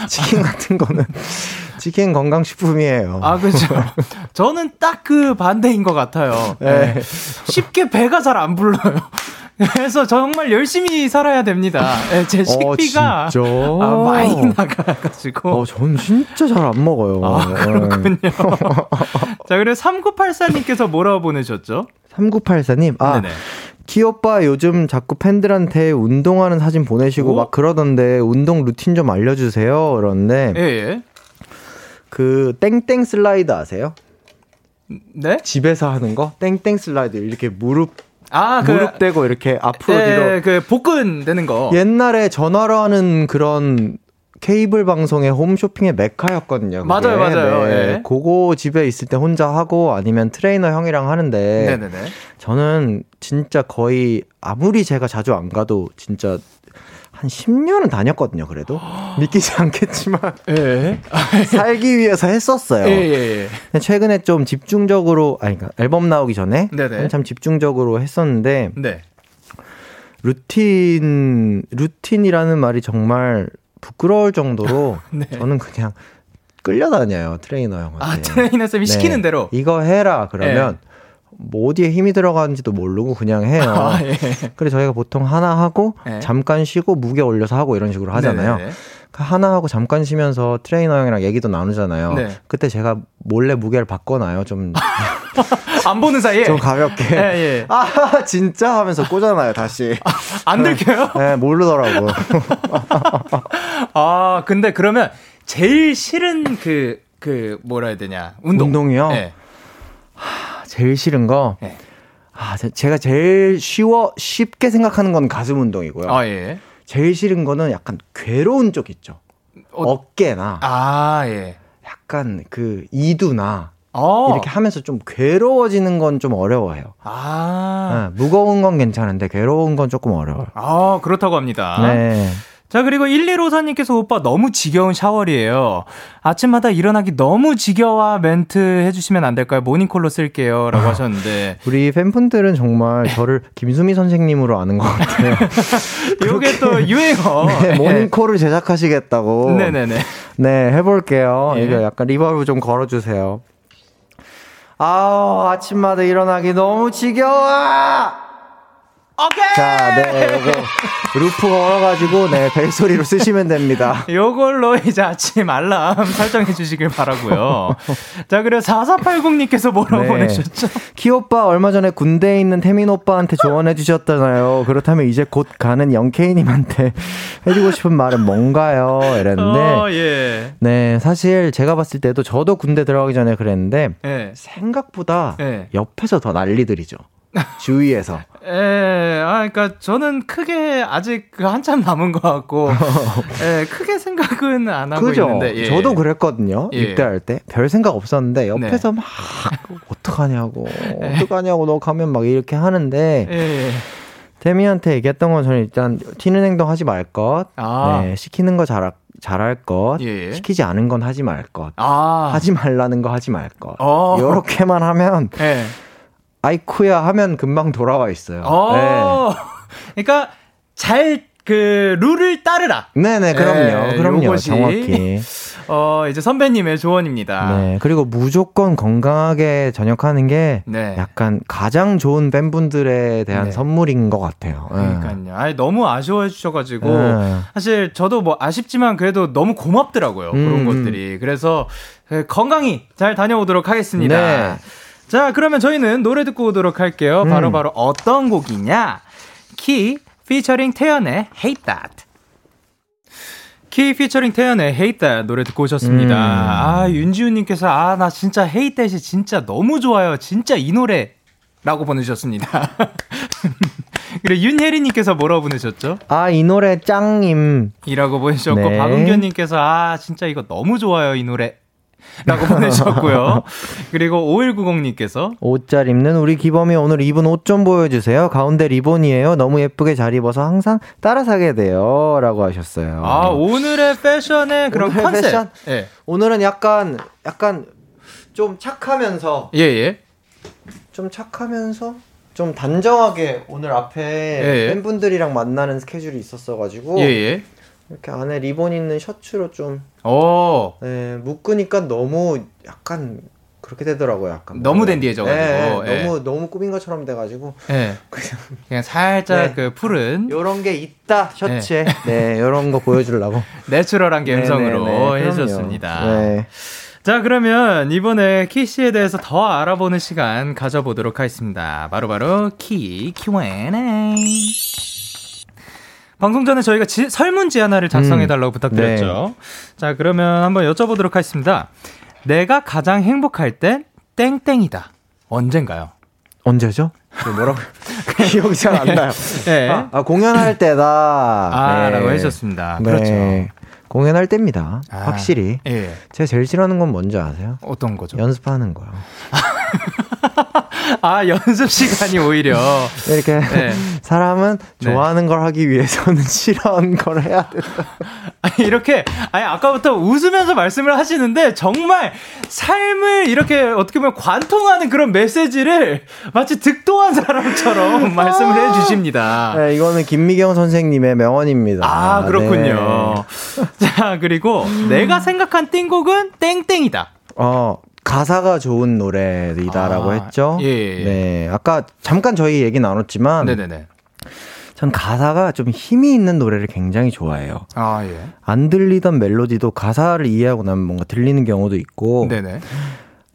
치킨 같은 거는 치킨 건강식품이에요. 그렇죠. 저는 딱 그 반대인 것 같아요. 네. 쉽게 배가 잘 안 불러요. 그래서 정말 열심히 살아야 됩니다. 네, 제 식비가 많이 나가가지고. 전 진짜 잘 안 먹어요. 그렇군요. 자, 그리고 3984님께서 뭐라고 보내셨죠? 3984님? 네네. 키오빠 요즘 자꾸 팬들한테 운동하는 사진 보내시고 막 그러던데 운동 루틴 좀 알려주세요. 그런데. 예. 그 땡땡 슬라이드 아세요? 네? 집에서 하는 거? 땡땡 슬라이드 이렇게 무릎 대고 이렇게 앞으로 뒤로 그 복근 되는 거. 옛날에 전화로 하는 그런 케이블 방송의 홈쇼핑의 메카였거든요. 맞아요. 네. 예. 그거 집에 있을 때 혼자 하고 아니면 트레이너 형이랑 하는데 네네네. 저는 진짜 거의 아무리 제가 자주 안 가도 진짜 한 10년은 다녔거든요, 그래도. 믿기지 않겠지만. 살기 위해서 했었어요. 최근에 좀 집중적으로, 앨범 나오기 전에. 네네. 참 집중적으로 했었는데. 네. 루틴이라는 말이 정말 부끄러울 정도로 네. 저는 그냥 끌려다녀요, 트레이너 형한테. 트레이너 쌤이 시키는 대로. 이거 해라, 그러면. 뭐 어디에 힘이 들어가는지도 모르고 그냥 해요. 아, 예. 그래서 저희가 보통 하나 하고 예. 잠깐 쉬고 무게 올려서 하고 이런 식으로 하잖아요. 네네. 하나 하고 잠깐 쉬면서 트레이너 형이랑 얘기도 나누잖아요. 네. 그때 제가 몰래 무게를 바꿔놔요. 좀 안 보는 사이에 좀 가볍게 예, 예. 아 진짜 하면서 꽂아놔요 다시. 아, 안 들켜요? 네 모르더라고. 아 근데 그러면 제일 싫은 그 뭐라 해야 되냐 운동이요? 네. 하, 제일 싫은 거. 네. 아 제가 제일 쉽게 생각하는 건 가슴 운동이고요. 아 예. 제일 싫은 거는 약간 괴로운 쪽 있죠. 어깨나. 아, 예. 약간 그 이두나. 이렇게 하면서 좀 괴로워지는 건 좀 어려워요. 아. 네, 무거운 건 괜찮은데 괴로운 건 조금 어려워요. 아, 그렇다고 합니다. 네. 자, 그리고 1154님께서 오빠 너무 지겨운 샤월이에요. 아침마다 일어나기 너무 지겨워 멘트 해주시면 안 될까요? 모닝콜로 쓸게요. 라고 하셨는데. 우리 팬분들은 정말 저를 김수미 선생님으로 아는 것 같아요. 요게 또 유행어. 네, 모닝콜을 제작하시겠다고. 네네네. 네, 해볼게요. 예. 이거 약간 리버브 좀 걸어주세요. 아우, 아침마다 일어나기 너무 지겨워! 오케이! 자, 네, 요거, 루프 걸어가지고, 네, 벨소리로 쓰시면 됩니다. 요걸로 이제 아침 알람 설정해주시길 바라고요. 자, 그리고 4480님께서 뭐라고 네. 보내셨죠? 키오빠 얼마 전에 군대에 있는 태민 오빠한테 조언해주셨잖아요. 그렇다면 이제 곧 가는 영케이님한테 해주고 싶은 말은 뭔가요? 이랬는데. 예. 네, 사실 제가 봤을 때도 저도 군대 들어가기 전에 그랬는데, 예. 생각보다 예. 옆에서 더 난리들이죠. 주위에서. 예, 아, 그러니까 저는 크게 아직 한참 남은 것 같고, 예, 크게 생각은 안 하고 그죠? 있는데. 예. 저도 그랬거든요. 예. 입대할 때 별 생각 없었는데 옆에서 네. 막 어떡하냐고 너 가면 막 이렇게 하는데. 예. 태미한테 얘기했던 건 저는 일단 튀는 행동 하지 말 것, 아. 네, 시키는 거 잘할 것, 예. 시키지 않은 건 하지 말 것, 아. 하지 말라는 거 하지 말 것. 이렇게만 하면. 예. 아이쿠야 하면 금방 돌아와 있어요. 네. 그러니까 잘 그 룰을 따르라. 네네 그럼요. 네, 그럼요. 요것이. 정확히. 이제 선배님의 조언입니다. 네. 그리고 무조건 건강하게 저녁하는 게 네. 약간 가장 좋은 팬분들에 대한 네. 선물인 것 같아요. 그러니까요. 아니, 너무 아쉬워해 주셔가지고 사실 저도 뭐 아쉽지만 그래도 너무 고맙더라고요. 그런 것들이. 그래서 건강히 잘 다녀오도록 하겠습니다. 네. 자, 그러면 저희는 노래 듣고 오도록 할게요. 바로 어떤 곡이냐? 키 피처링 태연의 Hate That. 키 피처링 태연의 Hate That 노래 듣고 오셨습니다. 아, 윤지훈님께서 아, 나 진짜 Hate That이 진짜 너무 좋아요. 진짜 이 노래라고 보내주셨습니다. 그리고 윤혜리님께서 뭐라고 보내셨죠? 아, 이 노래 짱임이라고 보내셨고 네. 박은견님께서 아, 진짜 이거 너무 좋아요. 이 노래. 라고 보내셨고요. 그리고 5190님께서 옷 잘 입는 우리 기범이 오늘 입은 옷 좀 보여주세요. 가운데 리본이에요. 너무 예쁘게 잘 입어서 항상 따라 사게 돼요. 라고 하셨어요. 아, 오늘의 패션의 그런 오늘의 컨셉. 패션? 예. 오늘은 약간 좀 착하면서 예예. 좀 착하면서 좀 단정하게 오늘 앞에 예예. 팬분들이랑 만나는 스케줄이 있었어가지고 예예. 이렇게 안에 리본 있는 셔츠로 좀 네, 묶으니까 너무 약간 그렇게 되더라고요. 약간 너무 댄디해져가지고 네, 네. 너무 꾸민 것처럼 돼가지고 네. 그냥 살짝 네. 그 푸른 이런 게 있다 셔츠에 네 이런 거 보여주려고 내추럴한 감성으로 네, 해줬습니다. 네. 자, 그러면 이번에 키씨에 대해서 더 알아보는 시간 가져보도록 하겠습니다. 바로 키 Q&A. 방송 전에 저희가 설문지 하나를 작성해달라고 부탁드렸죠. 네. 자, 그러면 한번 여쭤보도록 하겠습니다. 내가 가장 행복할 땐 땡땡이다. 언젠가요? 언제죠? 뭐라고? 기억이 잘 안 나요. 네. 아, 공연할 때다. 아, 네. 라고 해주셨습니다. 네. 그렇죠. 공연할 때입니다. 아, 확실히. 예. 제가 제일 싫어하는 건 뭔지 아세요? 어떤 거죠? 연습하는 거요. 아, 연습 시간이 오히려. 이렇게 네. 사람은 좋아하는 네. 걸 하기 위해서는 싫어하는 걸 해야 된다. 아니, 이렇게, 아니, 아까부터 웃으면서 말씀을 하시는데 정말 삶을 이렇게 어떻게 보면 관통하는 그런 메시지를 마치 득도한 사람처럼 말씀을 해주십니다. 네, 이거는 김미경 선생님의 명언입니다. 아, 그렇군요. 네. 자, 그리고 내가 생각한 띵곡은 땡땡이다. 가사가 좋은 노래이다라고 했죠. 예, 예. 네, 아까 잠깐 저희 얘기 나눴지만, 네네네. 전 가사가 좀 힘이 있는 노래를 굉장히 좋아해요. 아, 예. 안 들리던 멜로디도 가사를 이해하고 나면 뭔가 들리는 경우도 있고, 네네.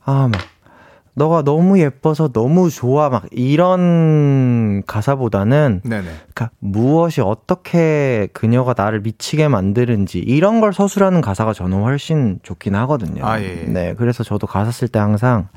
아, 막 너가 너무 예뻐서 너무 좋아 막 이런 가사보다는 그러니까 무엇이 어떻게 그녀가 나를 미치게 만드는지 이런 걸 서술하는 가사가 저는 훨씬 좋긴 하거든요. 아, 예. 네, 그래서 저도 가사 쓸 때 항상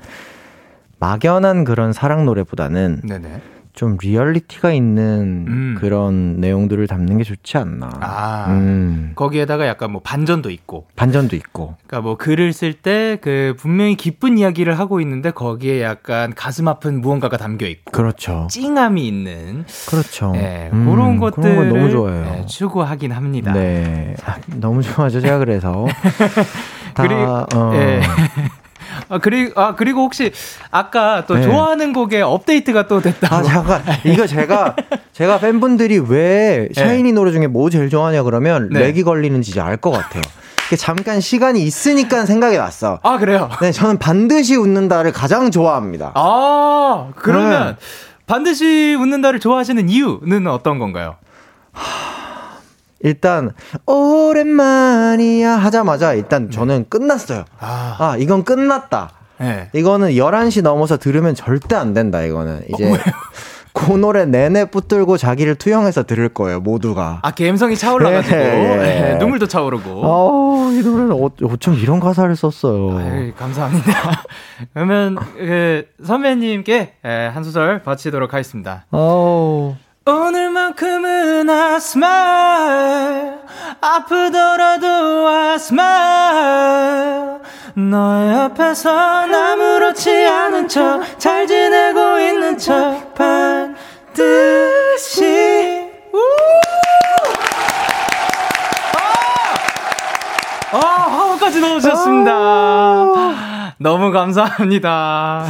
막연한 그런 사랑 노래보다는 네네. 좀 리얼리티가 있는 그런 내용들을 담는 게 좋지 않나. 아, 거기에다가 약간 뭐 반전도 있고. 그러니까 뭐 글을 쓸 때 그 분명히 기쁜 이야기를 하고 있는데 거기에 약간 가슴 아픈 무언가가 담겨 있고. 그렇죠. 찡함이 있는. 그렇죠. 네, 그런 것들을 그런 건 너무 좋아요. 네, 추구하긴 합니다. 네, 아, 너무 좋아하죠. 제가 그래서 다. 네. 그리고 혹시 아까 또 네. 좋아하는 곡에 업데이트가 또 됐다고. 아, 잠깐. 이거 제가 팬분들이 왜 샤이니 네. 노래 중에 뭐 제일 좋아하냐 그러면 네. 렉이 걸리는지 알 것 같아요. 잠깐 시간이 있으니까 생각이 났어. 아, 그래요? 네, 저는 반드시 웃는다를 가장 좋아합니다. 아, 그러면 반드시 웃는다를 좋아하시는 이유는 어떤 건가요? 일단 오랜만이야 하자마자 일단 저는 끝났어요. 아 이건 끝났다. 네. 이거는 11시 넘어서 들으면 절대 안 된다. 이거는 이제 그 노래 내내 붙들고 자기를 투영해서 들을 거예요. 모두가. 아, 감성이 차올라가지고 네. 눈물도 차오르고. 아우, 이 노래는 어쩜 이런 가사를 썼어요. 아유, 감사합니다. 그러면 선배님께 한 소절 바치도록 하겠습니다. 아우. 오늘만큼은 I smile 아프더라도 I smile 너의 옆에서 아무렇지 않은 척 잘 지내고 있는 척 반드시 화음까지 넣어주셨습니다. 너무 감사합니다.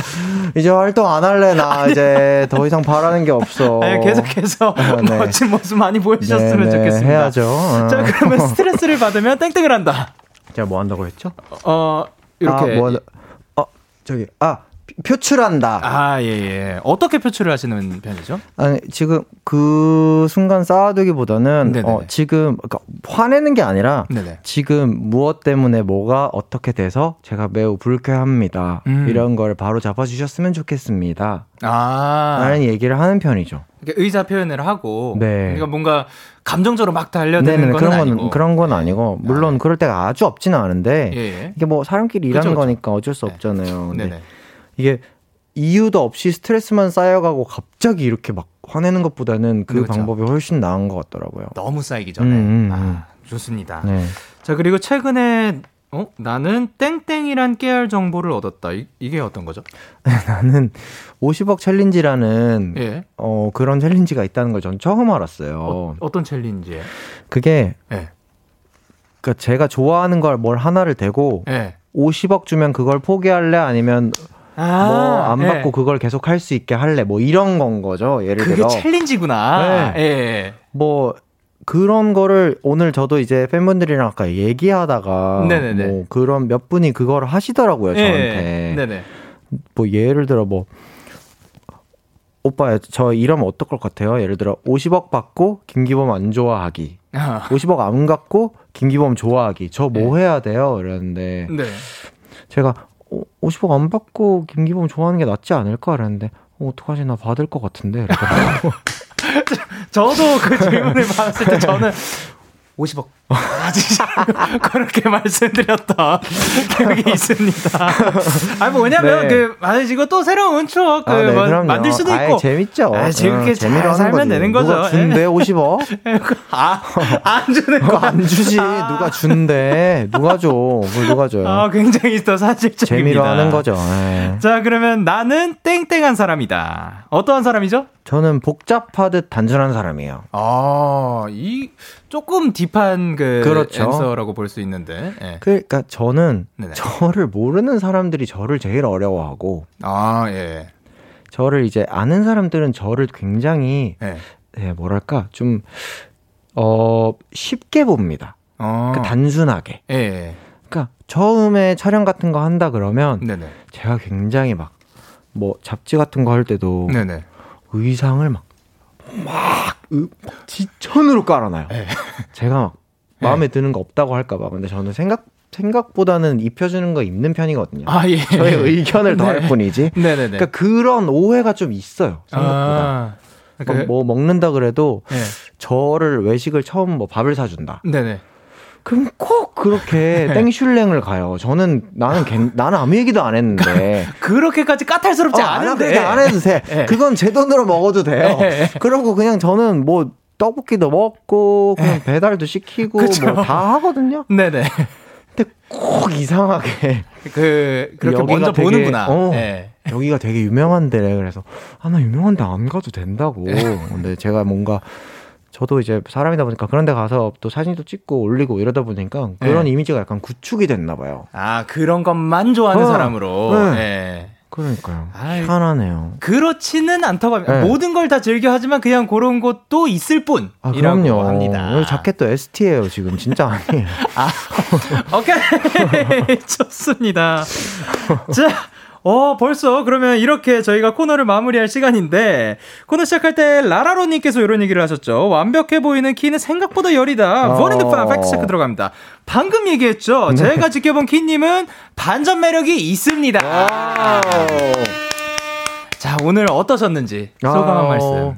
이제 활동 안 할래, 나. 이제 더 이상 바라는 게 없어. 아니, 계속해서 네. 멋진 모습 많이 보여주셨으면 네, 좋겠습니다. 해야죠. 자, 그러면 스트레스를 받으면 땡땡을 한다. 제가 뭐 한다고 했죠? 이렇게. 표출한다. 아, 예, 예. 어떻게 표출을 하시는 편이죠? 아니, 지금 그 순간 쌓아두기보다는 지금 그러니까 화내는 게 아니라 네네. 지금 무엇 때문에 뭐가 어떻게 돼서 제가 매우 불쾌합니다. 이런 걸 바로 잡아주셨으면 좋겠습니다. 아. 라는 얘기를 하는 편이죠. 그러니까 의사 표현을 하고 네. 그러니까 뭔가 감정적으로 막 달려드는 건 아니고 그런 건 아니고 물론 그럴 때가 아주 없지는 않은데 예. 이게 뭐 사람끼리 일하는 거니까 어쩔 수 없잖아요. 네. 네네. 이게 이유도 없이 스트레스만 쌓여가고 갑자기 이렇게 막 화내는 것보다는 그 그렇죠. 방법이 훨씬 나은 것 같더라고요. 너무 쌓이기 전에. 아, 좋습니다. 네. 자, 그리고 최근에 나는 땡땡이란 깨알 정보를 얻었다. 이게 어떤 거죠? 나는 50억 챌린지라는 예. 그런 챌린지가 있다는 걸 전 처음 알았어요. 어떤 챌린지예요? 그게 예. 그러니까 제가 좋아하는 걸 뭘 하나를 대고 예. 50억 주면 그걸 포기할래 아니면 뭐 안 받고 예. 그걸 계속 할 수 있게 할래 뭐 이런 건 거죠. 예를 들어 그게 챌린지구나. 네. 예. 뭐 그런 거를 오늘 저도 이제 팬분들이랑 아까 얘기하다가 네네네. 뭐 그런 몇 분이 그걸 하시더라고요. 저한테. 예. 네네. 뭐 예를 들어 뭐 오빠 저 이러면 어떨 것 같아요? 예를 들어 50억 받고 김기범 안 좋아하기 50억 안 갖고 김기범 좋아하기 저 뭐 예. 해야 돼요? 이랬는데 네. 제가 50억 안 받고 김기범 좋아하는 게 낫지 않을까? 그랬는데 어떡하지? 나 받을 것 같은데 저도 그 질문을 받았을 때 저는 50억 그렇게 말씀드렸던 기억이 있습니다. 아니 뭐냐면 네. 그 만드시고 또 새로운 추억 네, 만들 수도 있고 재밌죠. 아이, 재밌게 재미로 살면 되는 거죠. 누가 준대 50억? 안 주는 거 안 주지. 누가 준대? 누가 줘? 뭘 누가 줘요? 굉장히 또 사실적입니다. 재미로 하는 거죠. 에이. 자, 그러면 나는 땡땡한 사람이다. 어떠한 사람이죠? 저는 복잡하듯 단순한 사람이에요. 아, 이 조금 딥한 그 그렇죠. 앤서라고 볼 수 있는데. 예. 그러니까 저는 네네. 저를 모르는 사람들이 저를 제일 어려워하고. 아, 예. 저를 이제 아는 사람들은 저를 굉장히 예. 예, 뭐랄까 좀 쉽게 봅니다. 그러니까 단순하게. 예. 그러니까 처음에 촬영 같은 거 한다 그러면 네네. 제가 굉장히 막 뭐 잡지 같은 거 할 때도 네네. 의상을 막 지천으로 깔아놔요. 네. 제가 막 마음에 드는 거 없다고 할까 봐. 근데 저는 생각보다는 입혀주는 거 입는 편이거든요. 아, 예. 저의 의견을 더할 뿐이지. 네네네. 그러니까 그런 오해가 좀 있어요. 생각보다. 아, 그러니까 뭐 먹는다 그래도 네. 저를 외식을 처음 뭐 밥을 사준다. 네네. 그럼 꼭 그렇게 땡슐랭을 가요. 저는 나는 아무 얘기도 안 했는데 그렇게까지 까탈스럽지 않은데 안 해도 돼. 네. 그건 제 돈으로 먹어도 돼요. 네. 그러고 그냥 저는 뭐 떡볶이도 먹고 그냥 배달도 시키고 뭐 다 하거든요. 네네. 근데 꼭 이상하게 그렇게 먼저 되게, 보는구나. 네. 여기가 되게 유명한데 그래서 나 유명한데 안 가도 된다고. 네. 근데 제가 뭔가 저도 이제 사람이다 보니까 그런 데 가서 또 사진도 찍고 올리고 이러다 보니까 그런 이미지가 약간 구축이 됐나 봐요. 아, 그런 것만 좋아하는 사람으로. 네. 네. 그러니까요. 희한하네요. 그렇지는 않다고 합니다. 네. 모든 걸 다 즐겨 하지만 그냥 그런 것도 있을 뿐이라고 그럼요. 합니다. 자켓도 ST예요 지금. 진짜 아니에요. 오케이. 좋습니다. 자. 벌써 그러면 이렇게 저희가 코너를 마무리할 시간인데, 코너 시작할 때 라라로님께서 이런 얘기를 하셨죠. 완벽해 보이는 키는 생각보다 여리다. 원앤드파 팩트체크 들어갑니다. 방금 얘기했죠. 네. 제가 지켜본 키님은 반전 매력이 있습니다. 자, 오늘 어떠셨는지 소감 한 말씀.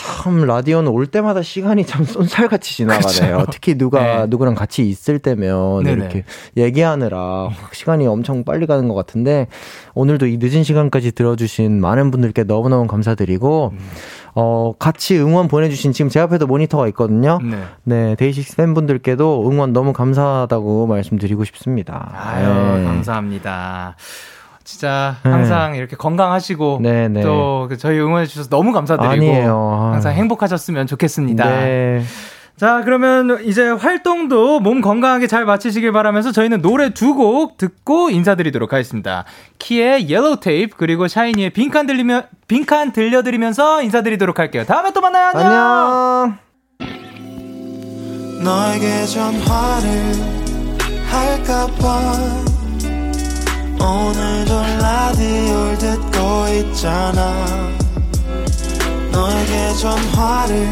참 라디오는 올 때마다 시간이 참 쏜살같이 지나가네요. 그렇죠? 특히 누구랑 같이 있을 때면 네네. 이렇게 얘기하느라 시간이 엄청 빨리 가는 것 같은데, 오늘도 이 늦은 시간까지 들어주신 많은 분들께 너무너무 감사드리고 같이 응원 보내주신, 지금 제 앞에도 모니터가 있거든요. 네, 데이식스 팬분들께도 응원 너무 감사하다고 말씀드리고 싶습니다. 아유, 감사합니다. 진짜 항상 이렇게 건강하시고 또 저희 응원해 주셔서 너무 감사드리고 항상 행복하셨으면 좋겠습니다. 네. 자, 그러면 이제 활동도 몸 건강하게 잘 마치시길 바라면서 저희는 노래 두 곡 듣고 인사드리도록 하겠습니다. 키의 옐로우 테이프 그리고 샤이니의 빈칸 들려드리면서 인사드리도록 할게요. 다음에 또 만나요. 안녕. 너에게 전화를 할까봐 오늘도 라디오를 듣고 있잖아. 너에게 전화를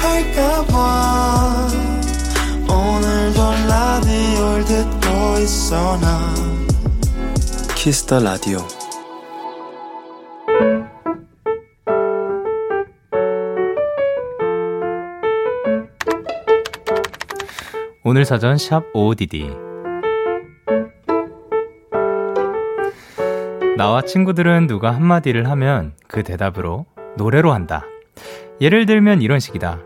할까봐 오늘도 라디오를 듣고 있어. 나 키스 더 라디오. 오늘 사전 샵 OODD. 나와 친구들은 누가 한마디를 하면 그 대답으로 노래로 한다. 예를 들면 이런 식이다.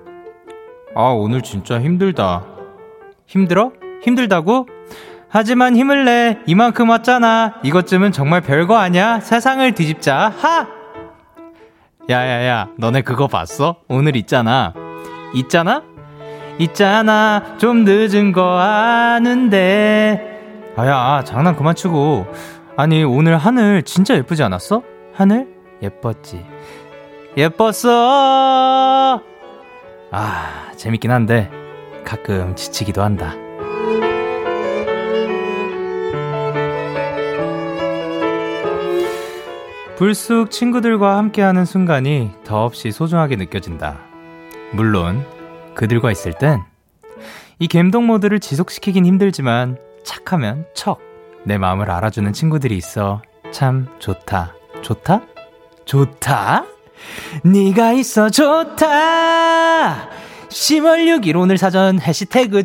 아, 오늘 진짜 힘들다. 힘들어? 힘들다고? 하지만 힘을 내. 이만큼 왔잖아. 이것쯤은 정말 별거 아니야. 세상을 뒤집자. 하! 야야야, 너네 그거 봤어? 오늘 있잖아. 좀 늦은 거 아는데. 아야, 장난 그만 치고. 아니, 오늘 하늘 진짜 예쁘지 않았어? 하늘? 예뻤지. 예뻤어. 아, 재밌긴 한데 가끔 지치기도 한다. 불쑥 친구들과 함께하는 순간이 더없이 소중하게 느껴진다. 물론 그들과 있을 땐 이 갬동 모드를 지속시키긴 힘들지만 착하면 척 내 마음을 알아주는 친구들이 있어 참 좋다. 네가 있어 좋다. 10월 6일 오늘 사전 해시태그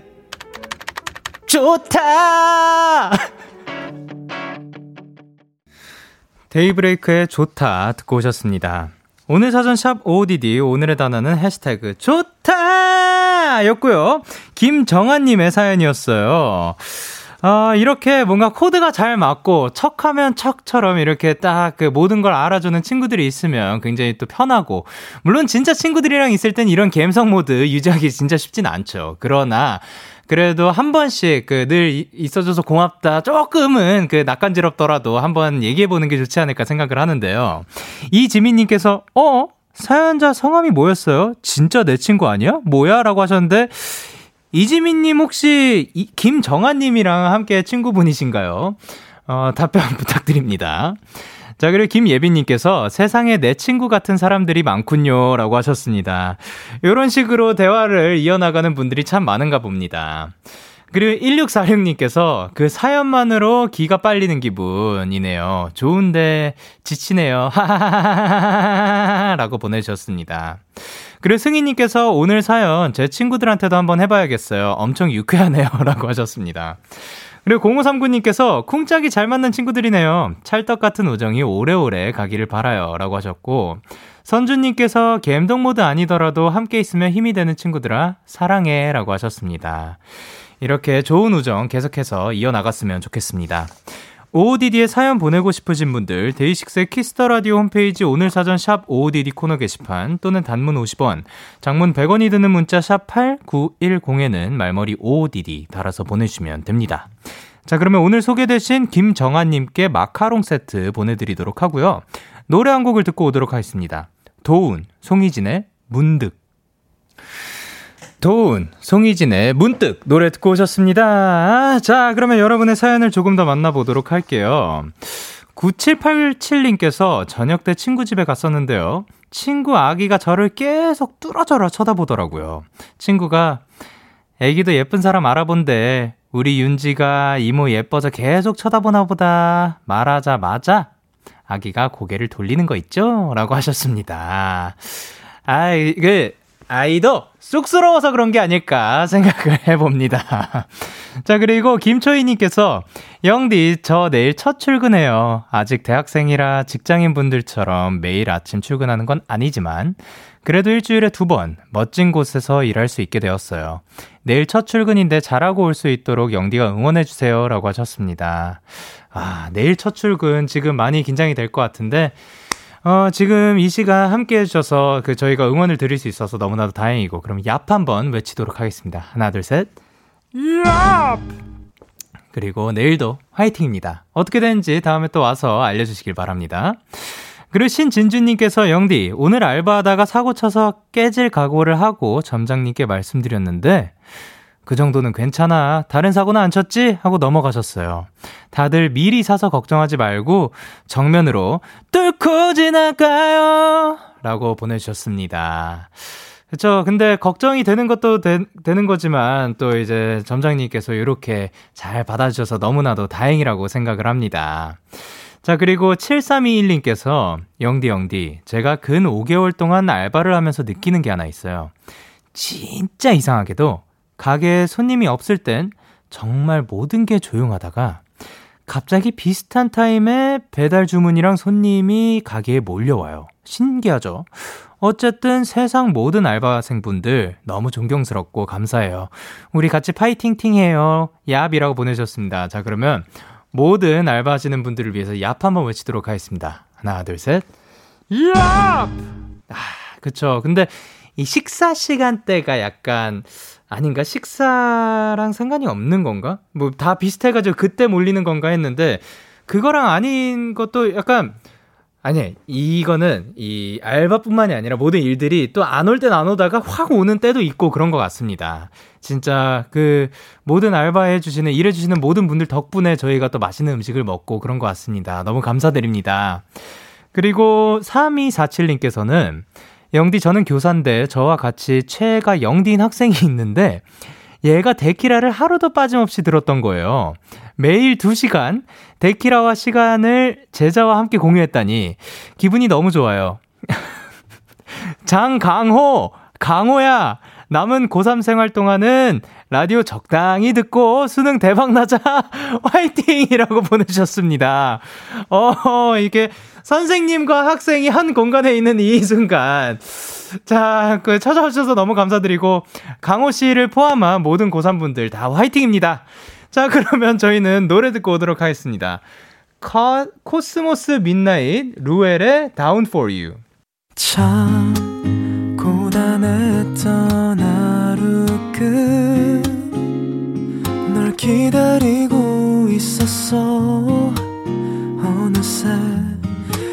좋다. 데이브레이크의 좋다 듣고 오셨습니다. 오늘 사전 샵 OODD 오늘의 단어는 해시태그 좋다 였고요. 김정아님의 사연이었어요. 이렇게 뭔가 코드가 잘 맞고 척하면 척처럼 이렇게 딱 그 모든 걸 알아주는 친구들이 있으면 굉장히 또 편하고, 물론 진짜 친구들이랑 있을 땐 이런 갬성 모드 유지하기 진짜 쉽진 않죠. 그러나 그래도 한 번씩 늘 있어줘서 고맙다, 조금은 낯간지럽더라도 한번 얘기해보는 게 좋지 않을까 생각을 하는데요. 이지민님께서 사연자 성함이 뭐였어요? 진짜 내 친구 아니야? 뭐야? 라고 하셨는데 이지민님 혹시 김정아님이랑 함께 친구분이신가요? 답변 부탁드립니다. 자, 그리고 김예빈님께서 세상에 내 친구 같은 사람들이 많군요 라고 하셨습니다. 이런 식으로 대화를 이어나가는 분들이 참 많은가 봅니다. 그리고 1646님께서 그 사연만으로 기가 빨리는 기분이네요. 좋은데 지치네요. 하하하하하하 라고 보내주셨습니다. 그리고 승희님께서 오늘 사연 제 친구들한테도 한번 해봐야겠어요. 엄청 유쾌하네요 라고 하셨습니다. 그리고 0539님께서 쿵짝이 잘 맞는 친구들이네요. 찰떡 같은 우정이 오래오래 가기를 바라요 라고 하셨고, 선주님께서 갬동 모드 아니더라도 함께 있으면 힘이 되는 친구들아 사랑해 라고 하셨습니다. 이렇게 좋은 우정 계속해서 이어나갔으면 좋겠습니다. OODD에 사연 보내고 싶으신 분들 데이식스의 키스 더 라디오 홈페이지 오늘 사전 샵 OODD 코너 게시판 또는 단문 50원, 장문 100원이 드는 문자 샵 8910에는 말머리 OODD 달아서 보내주시면 됩니다. 자, 그러면 오늘 소개되신 김정아님께 마카롱 세트 보내드리도록 하고요. 노래 한 곡을 듣고 오도록 하겠습니다. 도운, 송희진의 문득. 도운, 송희진의 문득 노래 듣고 오셨습니다. 자, 그러면 여러분의 사연을 조금 더 만나보도록 할게요. 9787님께서 저녁 때 친구 집에 갔었는데요. 친구 아기가 저를 계속 뚫어져라 쳐다보더라고요. 친구가 애기도 예쁜 사람 알아본대. 우리 윤지가 이모 예뻐서 계속 쳐다보나 보다 말하자마자 아기가 고개를 돌리는 거 있죠? 라고 하셨습니다. 아이도 쑥스러워서 그런 게 아닐까 생각을 해봅니다. 자, 그리고 김초희님께서 영디 저 내일 첫 출근해요. 아직 대학생이라 직장인분들처럼 매일 아침 출근하는 건 아니지만 그래도 일주일에 2번 멋진 곳에서 일할 수 있게 되었어요. 내일 첫 출근인데 잘하고 올 수 있도록 영디가 응원해주세요 라고 하셨습니다. 아, 내일 첫 출근 지금 많이 긴장이 될 것 같은데 지금 이 시간 함께 해주셔서 저희가 응원을 드릴 수 있어서 너무나도 다행이고, 그럼 얍 한번 외치도록 하겠습니다. 하나, 둘, 셋. 얍! 그리고 내일도 화이팅입니다. 어떻게 되는지 다음에 또 와서 알려주시길 바랍니다. 그리고 신진주님께서 영디, 오늘 알바하다가 사고 쳐서 깨질 각오를 하고 점장님께 말씀드렸는데, 그 정도는 괜찮아. 다른 사고는 안 쳤지? 하고 넘어가셨어요. 다들 미리 사서 걱정하지 말고 정면으로 뚫고 지나가요 라고 보내주셨습니다. 그렇죠. 근데 걱정이 되는 것도 되는 거지만 또 이제 점장님께서 이렇게 잘 받아주셔서 너무나도 다행이라고 생각을 합니다. 자, 그리고 7321님께서 영디 제가 근 5개월 동안 알바를 하면서 느끼는 게 하나 있어요. 진짜 이상하게도 가게에 손님이 없을 땐 정말 모든 게 조용하다가 갑자기 비슷한 타임에 배달 주문이랑 손님이 가게에 몰려와요. 신기하죠? 어쨌든 세상 모든 알바생분들 너무 존경스럽고 감사해요. 우리 같이 파이팅팅해요. 얍이라고 보내주셨습니다. 자, 그러면 모든 알바하시는 분들을 위해서 얍 한번 외치도록 하겠습니다. 하나, 둘, 셋. 얍! 그쵸. 근데 이 식사 시간대가 약간 아닌가? 식사랑 상관이 없는 건가? 뭐 다 비슷해가지고 그때 몰리는 건가 했는데 그거랑 아닌 것도 약간, 아니, 이거는 이 알바뿐만이 아니라 모든 일들이 또 안 올 땐 안 오다가 확 오는 때도 있고 그런 것 같습니다. 진짜 그 모든 알바해주시는, 일해주시는 모든 분들 덕분에 저희가 또 맛있는 음식을 먹고 그런 것 같습니다. 너무 감사드립니다. 그리고 3247님께서는 영디 저는 교사인데 저와 같이 최애가 영디인 학생이 있는데 얘가 데키라를 하루도 빠짐없이 들었던 거예요. 매일 2시간 데키라와 시간을 제자와 함께 공유했다니 기분이 너무 좋아요. 강호야 남은 고3 생활 동안은 라디오 적당히 듣고 수능 대박나자 화이팅이라고 보내주셨습니다. 이게 선생님과 학생이 한 공간에 있는 이 순간, 자, 찾아와주셔서 너무 감사드리고 강호씨를 포함한 모든 고3분들 다 화이팅입니다. 자, 그러면 저희는 노래 듣고 오도록 하겠습니다. 코스모스 민나잇 루엘의 Down for You. 참 고단했던 하루 끝 널 기다리고 있었어. 어느새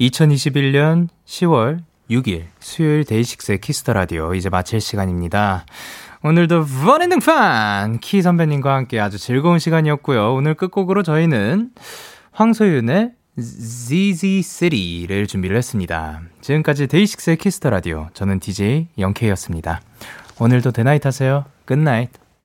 2021년 10월 6일 수요일 데이식스의 키스 더 라디오 이제 마칠 시간입니다. 오늘도 번외등판 키 선배님과 함께 아주 즐거운 시간이었고요. 오늘 끝곡으로 저희는 황소윤의 Z Z C I를 준비를 했습니다. 지금까지 데이식스의 키스 더 라디오, 저는 DJ 영케이였습니다. 오늘도 대나잇 하세요. 굿나잇.